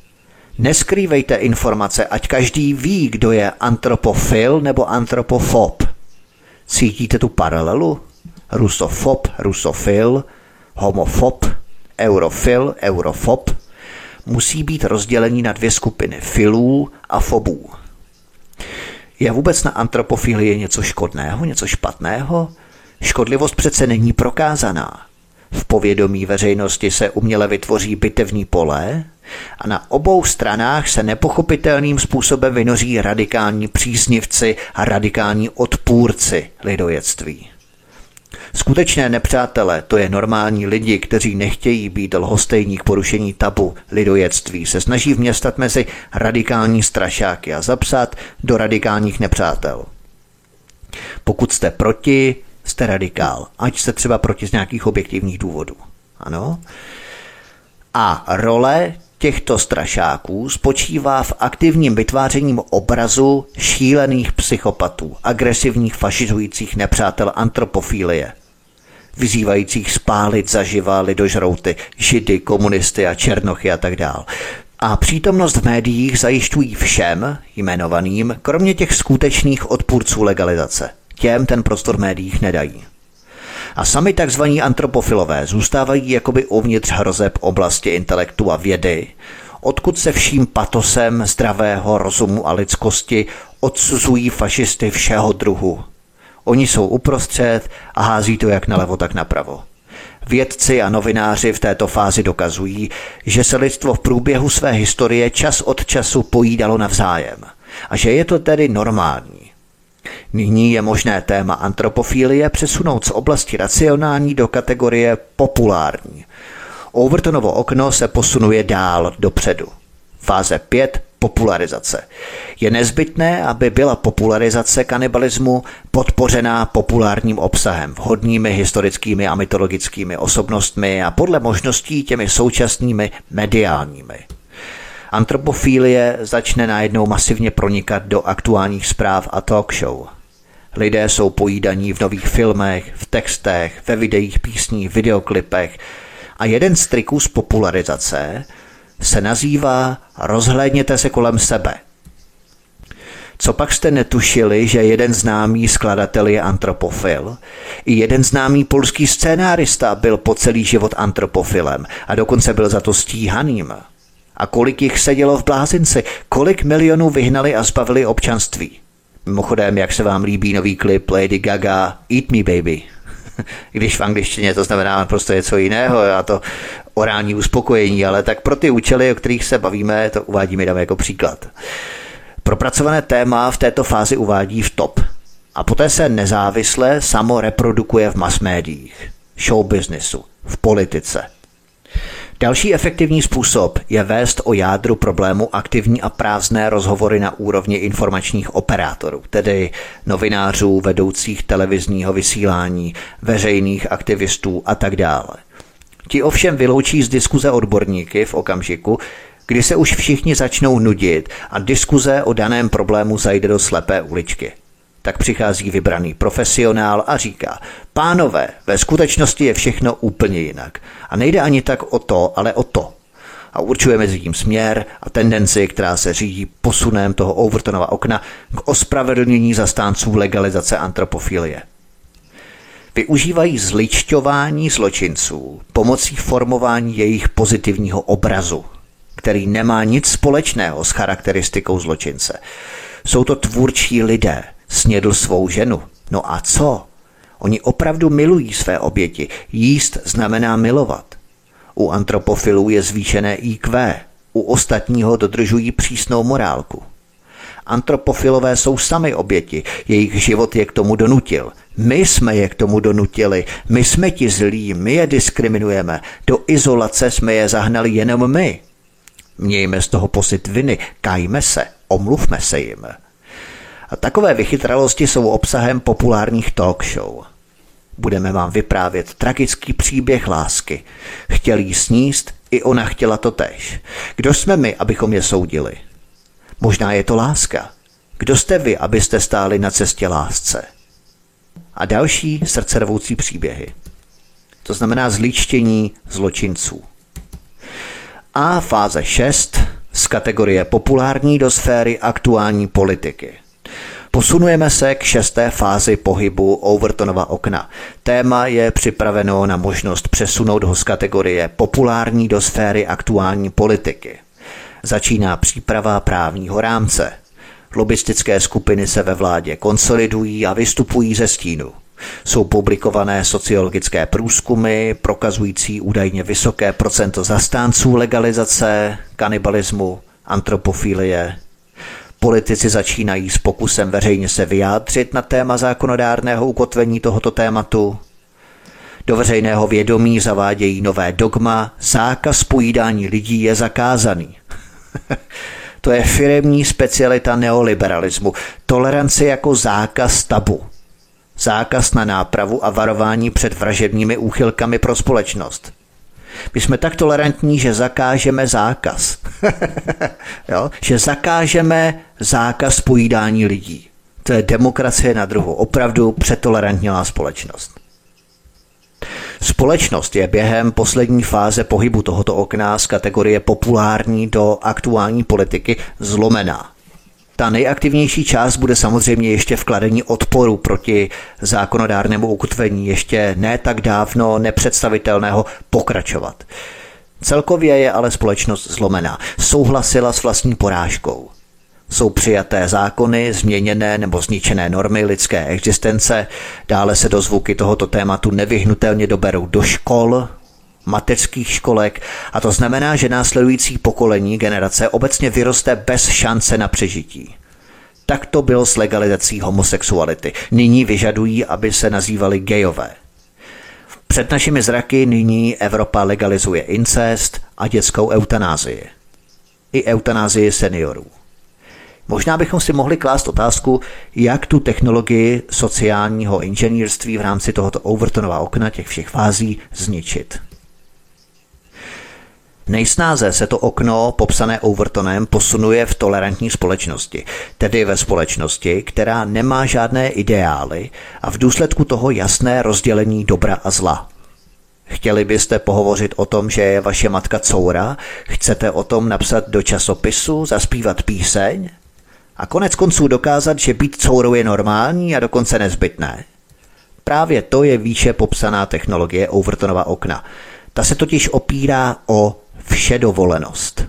Neskrývejte informace, ať každý ví, kdo je antropofil nebo antropofob. Cítíte tu paralelu? Rusofob, rusofil, homofob, eurofil, eurofob. Musí být rozdělení na dvě skupiny filů a fobů. Je vůbec na antropofilii něco škodného, něco špatného? Škodlivost přece není prokázaná. V povědomí veřejnosti se uměle vytvoří bitevní pole a na obou stranách se nepochopitelným způsobem vynoří radikální příznivci a radikální odpůrci lidojectví. Skutečné nepřátelé, to je normální lidi, kteří nechtějí být lhostejní k porušení tabu lidojectví, se snaží vměstat mezi radikální strašáky a zapsat do radikálních nepřátel. Pokud jste proti, jste radikál, ať jste třeba proti z nějakých objektivních důvodů. Ano? A role těchto strašáků spočívá v aktivním vytvářením obrazu šílených psychopatů, agresivních fašizujících nepřátel antropofilie, vyzývajících spálit zaživa lidožrouty, židy, komunisty a černochy a tak dál. A přítomnost v médiích zajišťují všem jmenovaným, kromě těch skutečných odpůrců legalizace. Těm ten prostor v médiích nedají. A sami tzv. Antropofilové zůstávají jakoby uvnitř hrozeb oblasti intelektu a vědy, odkud se vším patosem zdravého rozumu a lidskosti odsuzují fašisty všeho druhu. Oni jsou uprostřed a hází to jak nalevo, tak napravo. Vědci a novináři v této fázi dokazují, že se lidstvo v průběhu své historie čas od času pojídalo navzájem a že je to tedy normální. Nyní je možné téma antropofilie přesunout z oblasti racionální do kategorie populární. Overtonovo okno se posunuje dál dopředu. Fáze 5. Popularizace. Je nezbytné, aby byla popularizace kanibalismu podpořená populárním obsahem, vhodnými historickými a mytologickými osobnostmi a podle možností těmi současnými mediálními. Antropofilie začne najednou masivně pronikat do aktuálních zpráv a talk show. Lidé jsou pojídaní v nových filmech, v textech, ve videích, písních, videoklipech a jeden z triků z popularizace se nazývá rozhlédněte se kolem sebe. Copak jste netušili, že jeden známý skladatel je antropofil? I jeden známý polský scénárista byl po celý život antropofilem a dokonce byl za to stíhaným. A kolik jich sedělo v blázinci, kolik milionů vyhnali a zbavili občanství. Mimochodem, jak se vám líbí nový klip Lady Gaga Eat Me Baby. Když v angličtině to znamená prostě něco jiného a to orální uspokojení, ale tak pro ty účely, o kterých se bavíme, to uvádíme tam jako příklad. Propracované téma v této fázi uvádí v top a poté se nezávisle samo reprodukuje v masmédiích, show businessu, v politice. Další efektivní způsob je vést o jádru problému aktivní a prázdné rozhovory na úrovni informačních operátorů, tedy novinářů, vedoucích televizního vysílání, veřejných aktivistů a tak dále. Ti ovšem vyloučí z diskuze odborníky v okamžiku, kdy se už všichni začnou nudit a diskuze o daném problému zajde do slepé uličky. Tak přichází vybraný profesionál a říká, pánové, ve skutečnosti je všechno úplně jinak. A nejde ani tak o to, ale o to. A určuje mezi tím směr a tendenci, která se řídí posunem toho Overtonova okna k ospravedlnění zastánců legalizace antropofilie. využívají zličťování zločinců pomocí formování jejich pozitivního obrazu, který nemá nic společného s charakteristikou zločince. Jsou to tvůrčí lidé. Snědl svou ženu. No a co? Oni opravdu milují své oběti. Jíst znamená milovat. U antropofilů je zvýšené IQ. U ostatního dodržují přísnou morálku. Antropofilové jsou sami oběti, jejich život je k tomu donutil. My jsme je k tomu donutili, my jsme ti zlí, my je diskriminujeme, do izolace jsme je zahnali jenom my. Mějme z toho pocit viny, kajme se, omluvme se jim. A takové vychytralosti jsou obsahem populárních talk show. Budeme vám vyprávět tragický příběh lásky. Chtěl jí sníst, i ona chtěla totéž. Kdo jsme my, abychom je soudili? Možná je to láska. Kdo jste vy, abyste stáli na cestě lásce? A další srdcervoucí příběhy. To znamená zlíčtění zločinců. A fáze 6 z kategorie populární do sféry aktuální politiky. Posunujeme se k 6. fázi pohybu Overtonova okna. Téma je připraveno na možnost přesunout ho z kategorie populární do sféry aktuální politiky. Začíná příprava právního rámce. Lobistické skupiny se ve vládě konsolidují a vystupují ze stínu. Jsou publikované sociologické průzkumy, prokazující údajně vysoké procento zastánců legalizace, kanibalismu, antropofilie. Politici začínají s pokusem veřejně se vyjádřit na téma zákonodárného ukotvení tohoto tématu. Do veřejného vědomí zavádějí nové dogma, zákaz pojídání lidí je zakázaný. To je firemní specialita neoliberalismu, tolerance jako zákaz tabu. Zákaz na nápravu a varování před vražednými úchylkami pro společnost. My jsme tak tolerantní, že zakážeme zákaz. Jo? Že zakážeme zákaz pojídání lidí. To je demokracie na druhu. Opravdu přetolerantnělá společnost. Společnost je během poslední fáze pohybu tohoto okna z kategorie populární do aktuální politiky zlomená. Ta nejaktivnější část bude samozřejmě ještě vkladení odporu proti zákonodárnému ukotvení ještě ne tak dávno nepředstavitelného pokračovat. Celkově je ale společnost zlomená. Souhlasila s vlastní porážkou. Jsou přijaté zákony, změněné nebo zničené normy lidské existence. Dále se dozvuky tohoto tématu nevyhnutelně doberou do škol, mateřských školek, a to znamená, že následující pokolení generace obecně vyroste bez šance na přežití. Tak to bylo s legalizací homosexuality. Nyní vyžadují, aby se nazývali gejové. Před našimi zraky nyní Evropa legalizuje incest a dětskou eutanázii. I eutanázii seniorů. Možná bychom si mohli klást otázku, jak tu technologii sociálního inženýrství v rámci tohoto Overtonova okna těch všech fází zničit. Nejsnáze se to okno, popsané Overtonem, posunuje v tolerantní společnosti, tedy ve společnosti, která nemá žádné ideály a v důsledku toho jasné rozdělení dobra a zla. Chtěli byste pohovořit o tom, že je vaše matka coura? Chcete o tom napsat do časopisu, zaspívat píseň? A konec konců dokázat, že být courou je normální a dokonce nezbytné. Právě to je výše popsaná technologie Overtonova okna. Ta se totiž opírá o všedovolenost.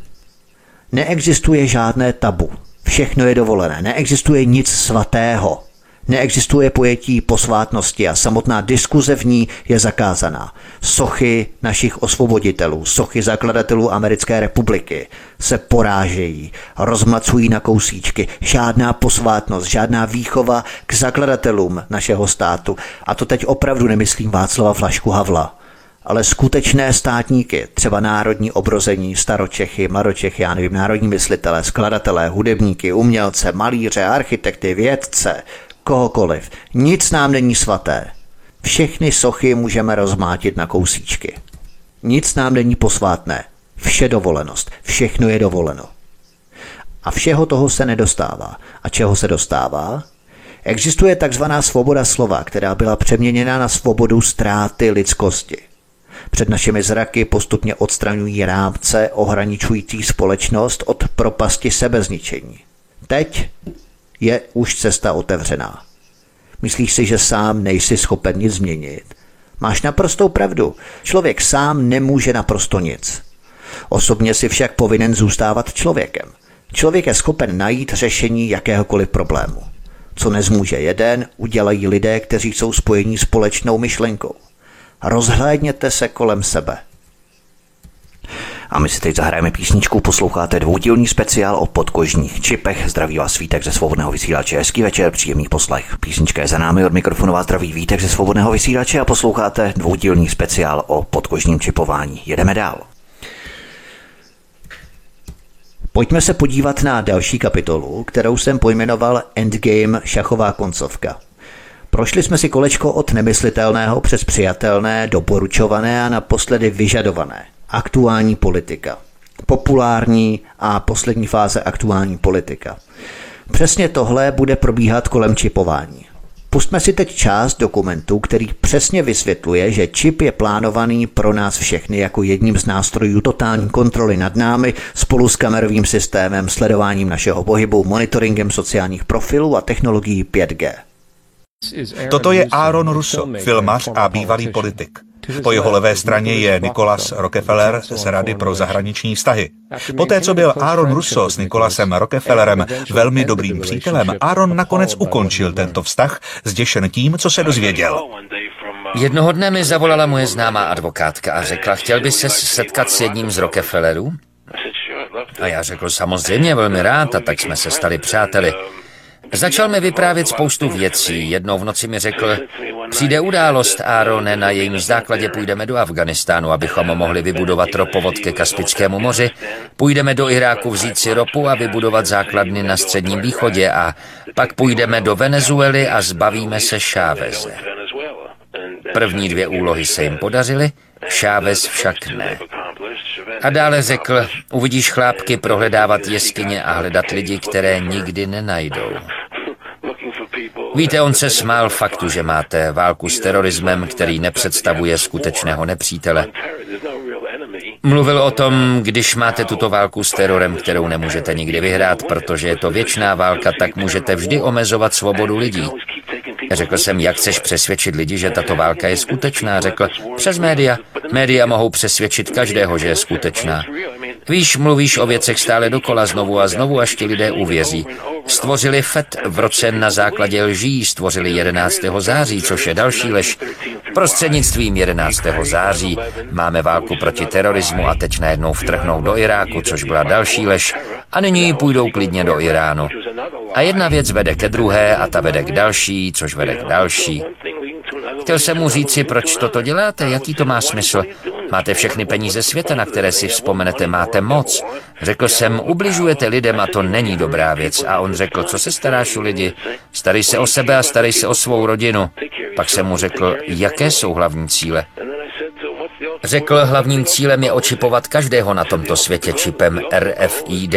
Neexistuje žádné tabu. Všechno je dovolené. Neexistuje nic svatého. Neexistuje pojetí posvátnosti a samotná diskuze v ní je zakázaná. Sochy našich osvoboditelů, sochy zakladatelů Americké republiky se porážejí, rozmlacují na kousíčky. Žádná posvátnost, žádná výchova k zakladatelům našeho státu. A to teď opravdu nemyslím Václava Flašku Havla, ale skutečné státníky, třeba národní obrození, staročechy, mladočechy, já nevím, národní myslitele, skladatelé, hudebníky, umělce, malíře, architekty, vědce, kohokoliv. Nic nám není svaté. Všechny sochy můžeme rozmátit na kousíčky. Nic nám není posvátné. Vše dovolenost. Všechno je dovoleno. A všeho toho se nedostává. A čeho se dostává? Existuje takzvaná svoboda slova, která byla přeměněna na svobodu ztráty lidskosti. Před našimi zraky postupně odstraňují rámce ohraničující společnost od propasti sebezničení. Teď je už cesta otevřená. Myslíš si, že sám nejsi schopen nic změnit? Máš naprostou pravdu. Člověk sám nemůže naprosto nic. Osobně si však povinen zůstávat člověkem. Člověk je schopen najít řešení jakéhokoliv problému. Co nezmůže jeden, udělají lidé, kteří jsou spojení společnou myšlenkou. Rozhlédněte se kolem sebe. A my si teď zahrajeme písničku, posloucháte dvoudílný speciál o podkožních čipech. Zdraví vás Vítek ze Svobodného vysílače. Hezký večer, příjemný poslech. Písnička je za námi, od mikrofonu vás zdraví Vítek ze Svobodného vysílače a posloucháte dvoudílný speciál o podkožním čipování. Jedeme dál. Pojďme se podívat na další kapitolu, kterou jsem pojmenoval Endgame šachová koncovka. Prošli jsme si kolečko od nemyslitelného přes přijatelné, doporučované a naposledy vyžadované. Aktuální politika. Populární a poslední fáze aktuální politika. Přesně tohle bude probíhat kolem čipování. Pustme si teď část dokumentu, který přesně vysvětluje, že čip je plánovaný pro nás všechny jako jedním z nástrojů totální kontroly nad námi spolu s kamerovým systémem, sledováním našeho pohybu, monitoringem sociálních profilů a technologií 5G. Toto je Aaron Russo, filmař a bývalý politik. Po jeho levé straně je Nicholas Rockefeller z Rady pro zahraniční vztahy. Poté, co byl Aaron Russo s Nicholasem Rockefellerem velmi dobrým přítelem, Aaron nakonec ukončil tento vztah, zděšen tím, co se dozvěděl. Jednoho dne mi zavolala moje známá advokátka a řekla, chtěl by se setkat s jedním z Rockefellerů? A já řekl, samozřejmě, velmi rád, a tak jsme se stali přáteli. Začal mi vyprávět spoustu věcí. Jednou v noci mi řekl, přijde událost, Aarone, na jejím základě půjdeme do Afganistánu, abychom mohli vybudovat ropovod ke Kaspickému moři, půjdeme do Iráku vzít si ropu a vybudovat základny na Středním východě a pak půjdeme do Venezuely a zbavíme se Cháveze. První dvě úlohy se jim podařily, Chávez však ne. A dále řekl, uvidíš chlápky prohledávat jeskyně a hledat lidi, které nikdy nenajdou. Víte, on se smál faktu, že máte válku s terorismem, který nepředstavuje skutečného nepřítele. Mluvil o tom, když máte tuto válku s terorem, kterou nemůžete nikdy vyhrát, protože je to věčná válka, tak můžete vždy omezovat svobodu lidí. Řekl jsem, jak chceš přesvědčit lidi, že tato válka je skutečná. Řekl, přes média. Média mohou přesvědčit každého, že je skutečná. Víš, mluvíš o věcech stále dokola znovu a znovu, až ti lidé uvěří. Stvořili FED v roce na základě lží, stvořili 11. září, což je další lež. Prostřednictvím 11. září máme válku proti terorismu a teď najednou vtrhnou do Iráku, což byla další lež. A nyní půjdou klidně do Iránu. A jedna věc vede ke druhé a ta vede k další, což vede k další. Chtěl jsem mu říci, proč toto děláte, jaký to má smysl. Máte všechny peníze světa, na které si vzpomenete, máte moc. Řekl jsem, ubližujete lidem a to není dobrá věc. A on řekl, co se staráš o lidi? Starej se o sebe a starej se o svou rodinu. Pak jsem mu řekl, jaké jsou hlavní cíle. Řekl, hlavním cílem je očipovat každého na tomto světě čipem RFID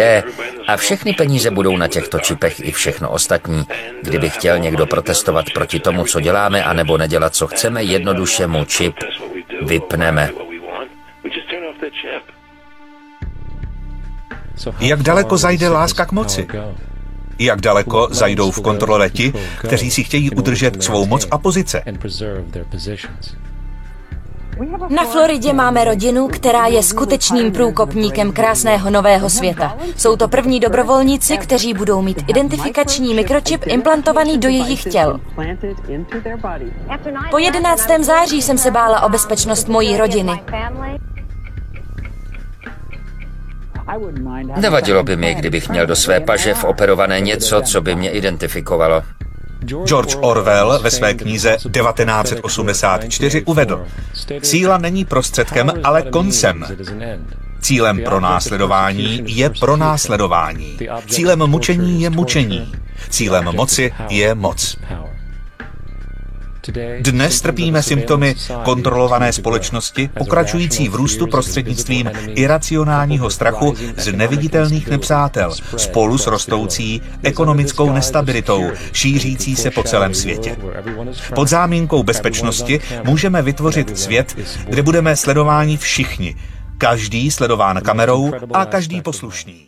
a všechny peníze budou na těchto čipech i všechno ostatní. Kdyby chtěl někdo protestovat proti tomu, co děláme, anebo nedělat, co chceme, jednoduše mu čip vypneme. Jak daleko zajde láska k moci? Jak daleko zajdou v kontrole ti, kteří si chtějí udržet svou moc a pozice? Na Floridě máme rodinu, která je skutečným průkopníkem krásného nového světa. Jsou to první dobrovolníci, kteří budou mít identifikační mikročip implantovaný do jejich těl. Po 11. září jsem se bála o bezpečnost mojí rodiny. Nevadilo by mi, kdybych měl do své paže operované něco, co by mě identifikovalo. George Orwell ve své knize 1984 uvedl, síla není prostředkem, ale koncem. Cílem pronásledování je pronásledování. Cílem mučení je mučení. Cílem moci je moc. Dnes trpíme symptomy kontrolované společnosti, pokračující v růstu prostřednictvím iracionálního strachu z neviditelných nepřátel, spolu s rostoucí ekonomickou nestabilitou, šířící se po celém světě. Pod záminkou bezpečnosti můžeme vytvořit svět, kde budeme sledováni všichni, každý sledován kamerou a každý poslušný.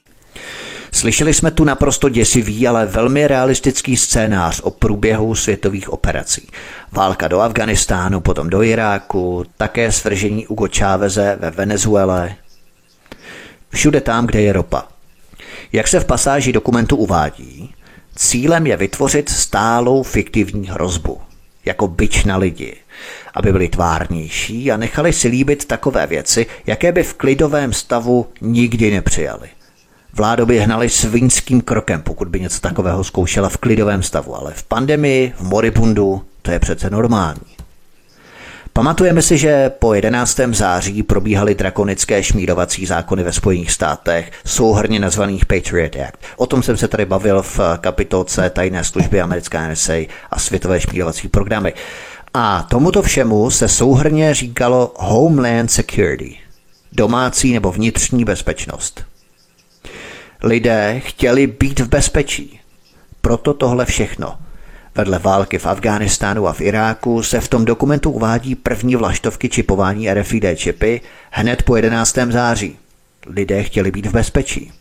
Slyšeli jsme tu naprosto děsivý, ale velmi realistický scénář o průběhu světových operací. Válka do Afghánistánu, potom do Iráku, také svržení Hugo Cháveze ve Venezuele. Všude tam, kde je ropa. Jak se v pasáži dokumentu uvádí, cílem je vytvořit stálou fiktivní hrozbu, jako bič na lidi, aby byli tvárnější a nechali si líbit takové věci, jaké by v klidovém stavu nikdy nepřijali. Vládu by hnali svinským krokem, pokud by něco takového zkoušela v klidovém stavu, ale v pandemii, v moribundu, to je přece normální. Pamatujeme si, že po 11. září probíhaly drakonické šmírovací zákony ve Spojených státech, souhrnně nazvaných Patriot Act. O tom jsem se tady bavil v kapitolce tajné služby americké NSA a světové šmírovací programy. A tomuto všemu se souhrnně říkalo Homeland Security, domácí nebo vnitřní bezpečnost. Lidé chtěli být v bezpečí, proto tohle všechno. Vedle války v Afghánistánu a v Iráku se v tom dokumentu uvádí první vlaštovky čipování RFID čipy hned po 11. září. Lidé chtěli být v bezpečí.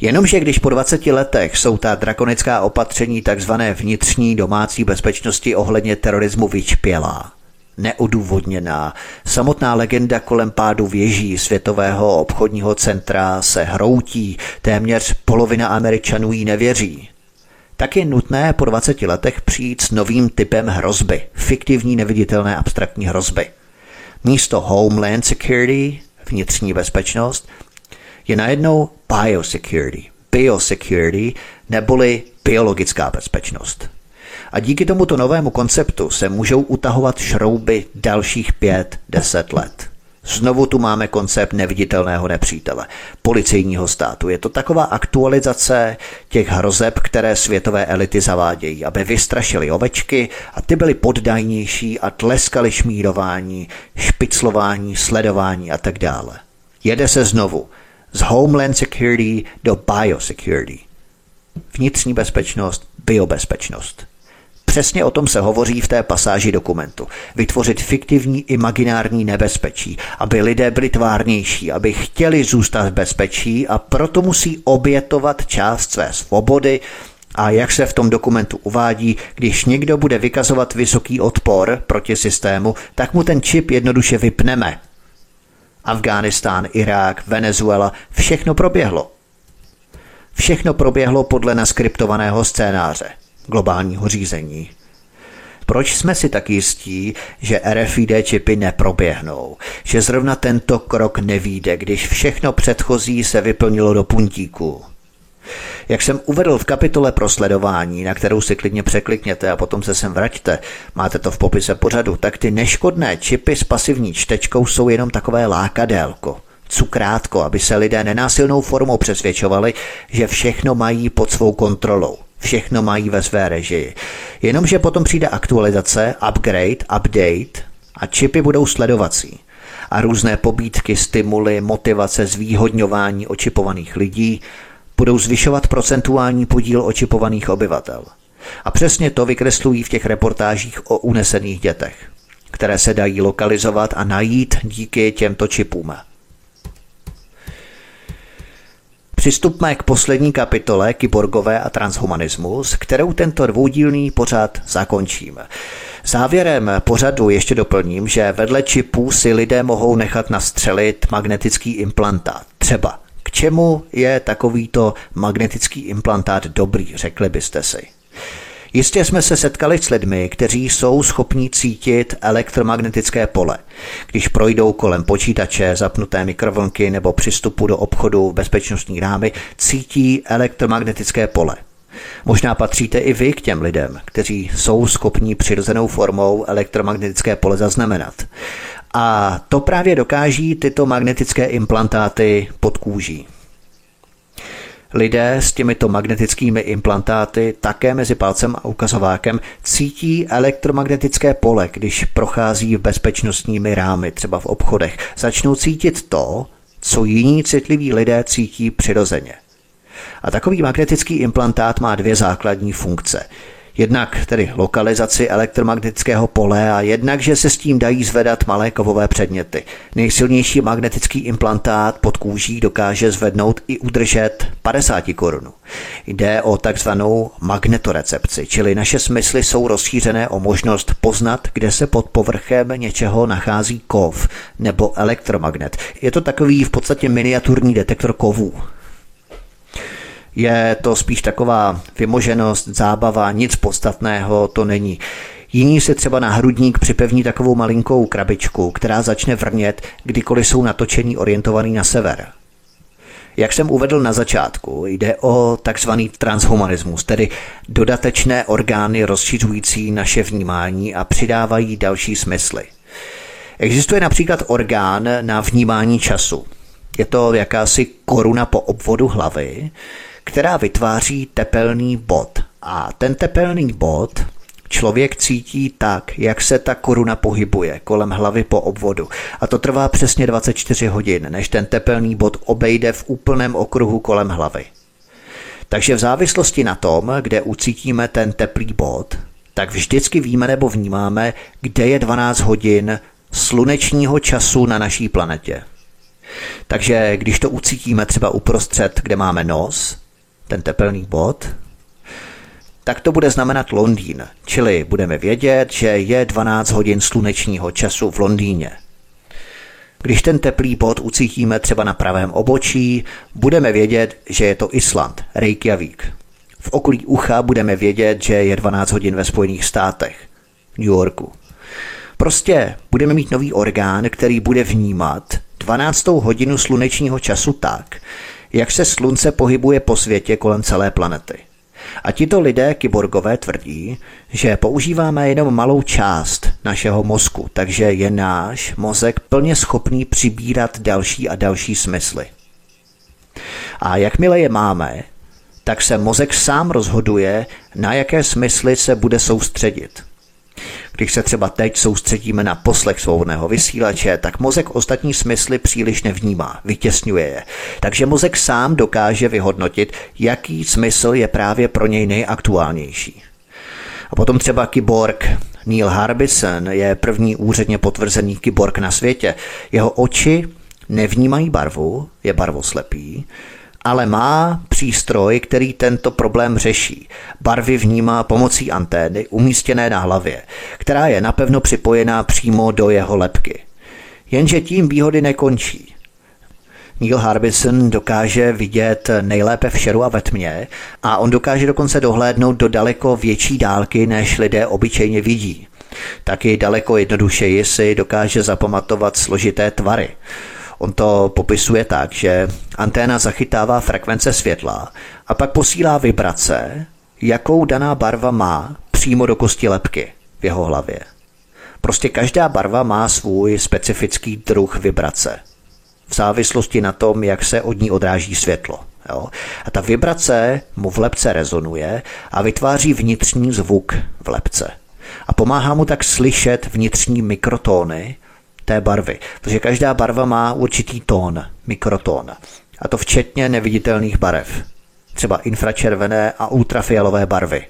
Jenomže když po 20 letech jsou ta drakonická opatření tzv. Vnitřní domácí bezpečnosti ohledně terorismu vyčpělá, neodůvodněná, samotná legenda kolem pádu věží Světového obchodního centra se hroutí, téměř polovina Američanů jí nevěří, tak je nutné po 20 letech přijít s novým typem hrozby, fiktivní neviditelné abstraktní hrozby. Místo Homeland Security, vnitřní bezpečnost, je najednou Biosecurity, neboli biologická bezpečnost. A díky tomuto novému konceptu se můžou utahovat šrouby dalších 5-10 let. Znovu tu máme koncept neviditelného nepřítele, policejního státu. Je to taková aktualizace těch hrozeb, které světové elity zavádějí, aby vystrašili ovečky a ty byly poddajnější a tleskali šmírování, špiclování, sledování a tak dále. Jede se znovu z Homeland Security do Biosecurity. Vnitřní bezpečnost, biobezpečnost. Přesně o tom se hovoří v té pasáži dokumentu. Vytvořit fiktivní imaginární nebezpečí, aby lidé byli tvárnější, aby chtěli zůstat v bezpečí a proto musí obětovat část své svobody. A jak se v tom dokumentu uvádí, když někdo bude vykazovat vysoký odpor proti systému, tak mu ten čip jednoduše vypneme. Afghánistán, Irák, Venezuela, všechno proběhlo. Všechno proběhlo podle naskriptovaného scénáře globálního řízení. Proč jsme si tak jistí, že RFID čipy neproběhnou? Že zrovna tento krok nevyjde, když všechno předchozí se vyplnilo do puntíku? Jak jsem uvedl v kapitole pro sledování, na kterou si klidně překlikněte a potom se sem vraťte, máte to v popise pořadu, tak ty neškodné čipy s pasivní čtečkou jsou jenom takové lákadélko, cukrátko, aby se lidé nenásilnou formou přesvědčovali, že všechno mají pod svou kontrolou. Všechno mají ve své režii. Jenomže potom přijde aktualizace, upgrade, update a čipy budou sledovací. A různé pobídky, stimuly, motivace, zvýhodňování očipovaných lidí budou zvyšovat procentuální podíl očipovaných obyvatel. A přesně to vykreslují v těch reportážích o unesených dětech, které se dají lokalizovat a najít díky těmto čipům. Přistupme k poslední kapitole Kyborgové a transhumanismus, kterou tento dvoudílný pořad zakončíme. Závěrem pořadu ještě doplním, že vedle čipů si lidé mohou nechat nastřelit magnetický implantát. Třeba k čemu je takovýto magnetický implantát dobrý, řekli byste si. Jistě jsme se setkali s lidmi, kteří jsou schopni cítit elektromagnetické pole. Když projdou kolem počítače, zapnuté mikrovlnky nebo přistupu do obchodu v bezpečnostní rámy, cítí elektromagnetické pole. Možná patříte i vy k těm lidem, kteří jsou schopni přirozenou formou elektromagnetické pole zaznamenat. A to právě dokáží tyto magnetické implantáty pod kůží. Lidé s těmito magnetickými implantáty také mezi palcem a ukazovákem cítí elektromagnetické pole, když prochází v bezpečnostními rámy, třeba v obchodech. Začnou cítit to, co jiní citliví lidé cítí přirozeně. A takový magnetický implantát má dvě základní funkce. Jednak tedy lokalizaci elektromagnetického pole a jednak, že se s tím dají zvedat malé kovové předměty. Nejsilnější magnetický implantát pod kůží dokáže zvednout i udržet 50 korun. Jde o takzvanou magnetorecepci, čili naše smysly jsou rozšířené o možnost poznat, kde se pod povrchem něčeho nachází kov nebo elektromagnet. Je to takový v podstatě miniaturní detektor kovů. Je to spíš taková vymoženost, zábava, nic podstatného to není. Jiní se třeba na hrudník připevní takovou malinkou krabičku, která začne vrnět, kdykoliv jsou natočení orientovaný na sever. Jak jsem uvedl na začátku, jde o takzvaný transhumanismus, tedy dodatečné orgány rozšiřující naše vnímání a přidávají další smysly. Existuje například orgán na vnímání času. Je to jakási koruna po obvodu hlavy, která vytváří tepelný bod. A ten tepelný bod člověk cítí tak, jak se ta koruna pohybuje kolem hlavy po obvodu. A to trvá přesně 24 hodin, než ten tepelný bod obejde v úplném okruhu kolem hlavy. Takže v závislosti na tom, kde ucítíme ten teplý bod, tak vždycky víme nebo vnímáme, kde je 12 hodin slunečního času na naší planetě. Takže když to ucítíme třeba uprostřed, kde máme nos, ten tepelný bod, tak to bude znamenat Londýn, čili budeme vědět, že je 12 hodin slunečního času v Londýně. Když ten teplý bod ucítíme třeba na pravém obočí, budeme vědět, že je to Island, Reykjavík. V okolí ucha budeme vědět, že je 12 hodin ve Spojených státech, v New Yorku. Prostě budeme mít nový orgán, který bude vnímat 12. hodinu slunečního času tak, jak se slunce pohybuje po světě kolem celé planety. A tito lidé kyborgové tvrdí, že používáme jenom malou část našeho mozku, takže je náš mozek plně schopný přibírat další a další smysly. A jakmile je máme, tak se mozek sám rozhoduje, na jaké smysly se bude soustředit. Když se třeba teď soustředíme na poslech svobodného vysílače, tak mozek ostatní smysly příliš nevnímá, vytěsňuje je. Takže mozek sám dokáže vyhodnotit, jaký smysl je právě pro něj nejaktuálnější. A potom třeba kyborg Neil Harbison je první úředně potvrzený kyborg na světě. Jeho oči nevnímají barvu, je barvoslepý, ale má přístroj, který tento problém řeší. Barvy vnímá pomocí antény umístěné na hlavě, která je napevno připojená přímo do jeho lebky. Jenže tím výhody nekončí. Neil Harbison dokáže vidět nejlépe v šeru a ve tmě a on dokáže dokonce dohlédnout do daleko větší dálky, než lidé obyčejně vidí. Taky daleko jednodušeji si dokáže zapamatovat složité tvary. On to popisuje tak, že anténa zachytává frekvence světla a pak posílá vibrace, jakou daná barva má, přímo do kosti lebky v jeho hlavě. Prostě každá barva má svůj specifický druh vibrace v závislosti na tom, jak se od ní odráží světlo. Jo? A ta vibrace mu v lebce rezonuje a vytváří vnitřní zvuk v lebce. A pomáhá mu tak slyšet vnitřní mikrotóny té barvy, protože každá barva má určitý tón, mikrotón, a to včetně neviditelných barev, třeba infračervené a ultrafialové barvy.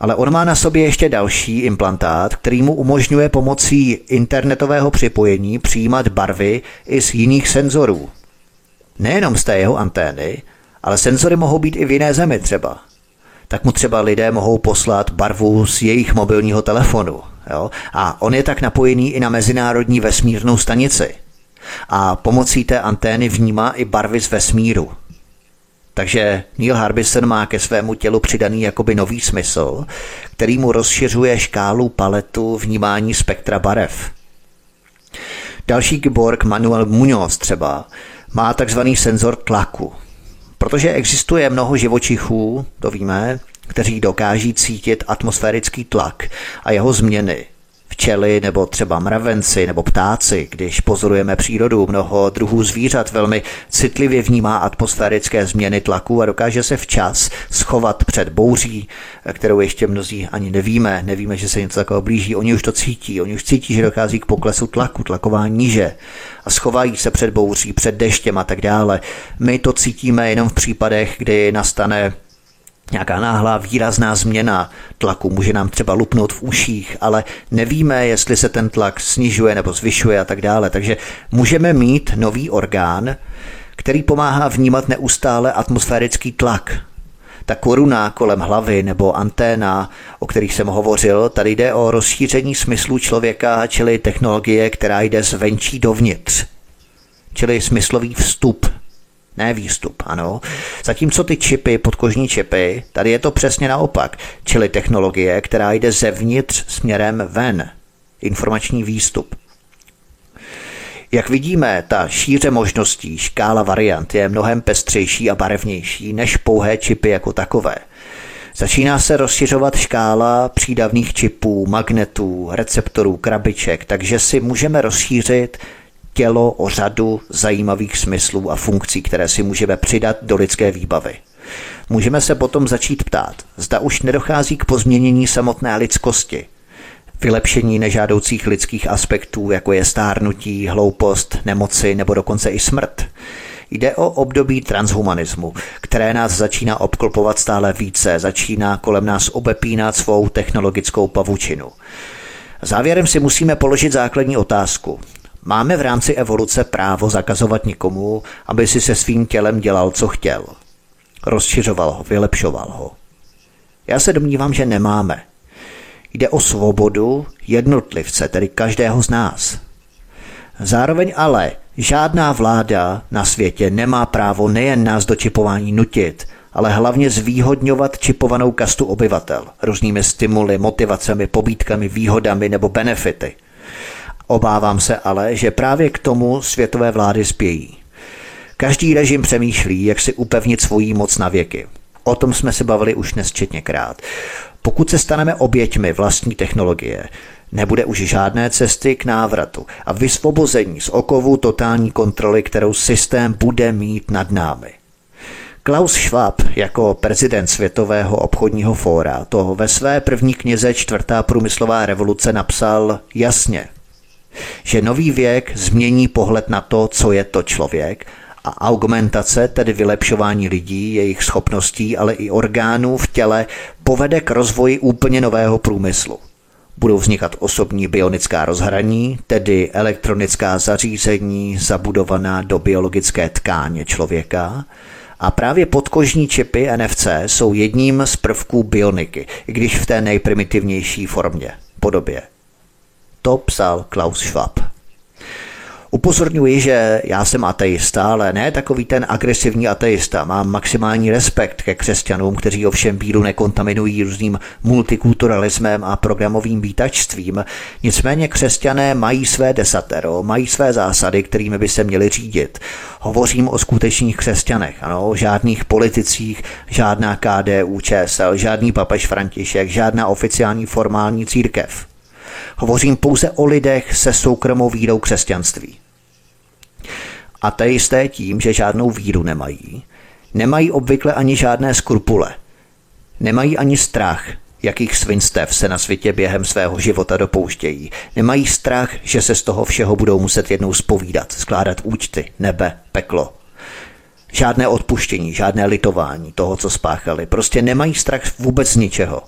Ale on má na sobě ještě další implantát, který mu umožňuje pomocí internetového připojení přijímat barvy i z jiných senzorů. Nejenom z té jeho antény, ale senzory mohou být i v jiné zemi třeba. Tak mu třeba lidé mohou poslat barvu z jejich mobilního telefonu. Jo? A on je tak napojený i na mezinárodní vesmírnou stanici. A pomocí té antény vnímá i barvy z vesmíru. Takže Neil Harbison má ke svému tělu přidaný jakoby nový smysl, který mu rozšiřuje škálu, paletu, vnímání spektra barev. Další kyborg Manuel Muñoz třeba má takzvaný senzor tlaku. Protože existuje mnoho živočichů, to víme, kteří dokáží cítit atmosférický tlak a jeho změny. Včely nebo třeba mravenci nebo ptáci, když pozorujeme přírodu, mnoho druhů zvířat velmi citlivě vnímá atmosférické změny tlaku a dokáže se včas schovat před bouří, kterou ještě mnozí ani nevíme. Nevíme, že se něco takového blíží. Oni už to cítí. Oni už cítí, že dochází k poklesu tlaku, tlaková níže a schovají se před bouří, před deštěm a tak dále. My to cítíme jenom v případech, kdy nastane Nějaká náhlá výrazná změna tlaku může nám třeba lupnout v uších, ale nevíme, jestli se ten tlak snižuje nebo zvyšuje a tak dále. Takže můžeme mít nový orgán, který pomáhá vnímat neustále atmosférický tlak. Ta koruna kolem hlavy nebo anténa, o kterých jsem hovořil, tady jde o rozšíření smyslu člověka, čili technologie, která jde zvenčí dovnitř. Čili smyslový vstup, ne výstup, ano. Zatímco ty čipy, podkožní čipy, tady je to přesně naopak, čili technologie, která jde zevnitř směrem ven, informační výstup. Jak vidíme, ta šíře možností, škála variant je mnohem pestřejší a barevnější než pouhé čipy jako takové. Začíná se rozšiřovat škála přídavných čipů, magnetů, receptorů, krabiček, takže si můžeme rozšířit tělo o řadu zajímavých smyslů a funkcí, které si můžeme přidat do lidské výbavy. Můžeme se potom začít ptát, zda už nedochází k pozměnění samotné lidskosti, vylepšení nežádoucích lidských aspektů, jako je stárnutí, hloupost, nemoci nebo dokonce i smrt. Jde o období transhumanismu, které nás začíná obklopovat stále více, začíná kolem nás obepínat svou technologickou pavučinu. Závěrem si musíme položit základní otázku. Máme v rámci evoluce právo zakazovat nikomu, aby si se svým tělem dělal, co chtěl. Rozšiřoval ho, vylepšoval ho. Já se domnívám, že nemáme. Jde o svobodu jednotlivce, tedy každého z nás. Zároveň ale žádná vláda na světě nemá právo nejen nás do čipování nutit, ale hlavně zvýhodňovat čipovanou kastu obyvatel různými stimuly, motivacemi, pobídkami, výhodami nebo benefity. Obávám se ale, že právě k tomu světové vlády spějí. Každý režim přemýšlí, jak si upevnit svoji moc na věky. O tom jsme se bavili už nesčetněkrát. Pokud se staneme oběťmi vlastní technologie, nebude už žádné cesty k návratu a vysvobození z okovu totální kontroly, kterou systém bude mít nad námi. Klaus Schwab jako prezident Světového obchodního fóra to ve své první knize Čtvrtá průmyslová revoluce napsal jasně, že nový věk změní pohled na to, co je to člověk, a augmentace, tedy vylepšování lidí, jejich schopností, ale i orgánů v těle, povede k rozvoji úplně nového průmyslu. Budou vznikat osobní bionická rozhraní, tedy elektronická zařízení zabudovaná do biologické tkáně člověka. A právě podkožní čipy NFC jsou jedním z prvků bioniky, i když v té nejprimitivnější podobě. To psal Klaus Schwab. Upozorňuji, že já jsem ateista, ale ne takový ten agresivní ateista. Mám maximální respekt ke křesťanům, kteří ovšem víru nekontaminují různým multikulturalismem a programovým vítačstvím. Nicméně křesťané mají své desatero, mají své zásady, kterými by se měli řídit. Hovořím o skutečných křesťanech, ano, žádných politicích, žádná KDU, ČSL, žádný papež František, žádná oficiální formální církev. Hovořím pouze o lidech se soukromou vírou křesťanství. Ateisté tím, že žádnou víru nemají, nemají obvykle ani žádné skrupule. Nemají ani strach, jakých svinstev se na světě během svého života dopouštějí. Nemají strach, že se z toho všeho budou muset jednou zpovídat, skládat účty, nebe, peklo. Žádné odpuštění, žádné litování toho, co spáchali. Prostě nemají strach vůbec ničeho.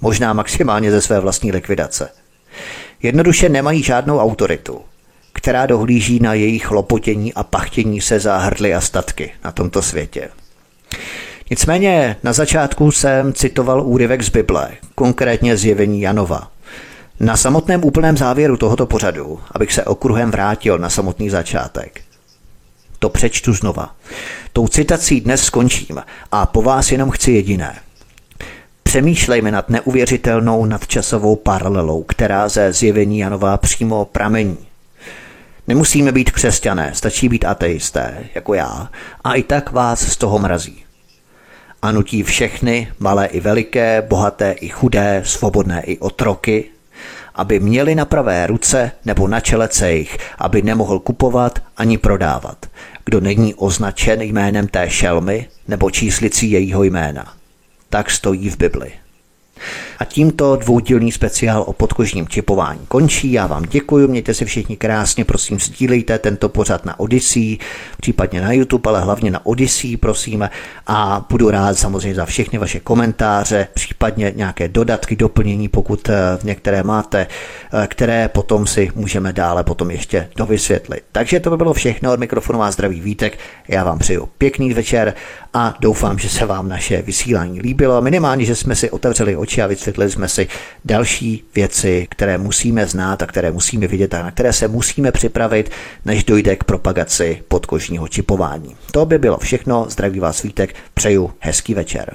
Možná maximálně ze své vlastní likvidace. Jednoduše nemají žádnou autoritu, která dohlíží na jejich lopotění a pachtění se za hrdly a statky na tomto světě. Nicméně na začátku jsem citoval úryvek z Bible, konkrétně Zjevení Janova. Na samotném úplném závěru tohoto pořadu, abych se okruhem vrátil na samotný začátek, to přečtu znova. Tou citací dnes skončím a po vás jenom chci jediné. Přemýšlejme nad neuvěřitelnou nadčasovou paralelou, která ze Zjevení Janova přímo pramení. Nemusíme být křesťané, stačí být ateisté, jako já, a i tak vás z toho mrazí. A nutí všechny, malé i veliké, bohaté i chudé, svobodné i otroky, aby měli na pravé ruce nebo na čele cejch, aby nemohl kupovat ani prodávat, kdo není označen jménem té šelmy nebo číslicí jejího jména. Tak stojí v Bibli. A tímto dvoudílný speciál o podkožním čipování končí. Já vám děkuji, mějte se všichni krásně, prosím sdílejte tento pořad na Odyssey, případně na YouTube, ale hlavně na Odyssey, prosím. A budu rád samozřejmě za všechny vaše komentáře, případně nějaké dodatky, doplnění, pokud některé máte, které potom si můžeme dále potom ještě dovysvětlit. Takže to by bylo všechno, od mikrofonu vás zdraví Vítek, já vám přeju pěkný večer a doufám, že se vám naše vysílání líbilo, minimálně, že jsme si otevřeli oči a vysvětlili jsme si další věci, které musíme znát a které musíme vidět a na které se musíme připravit, než dojde k propagaci podkožního čipování. To by bylo všechno, zdraví vás Vítek, přeju hezký večer.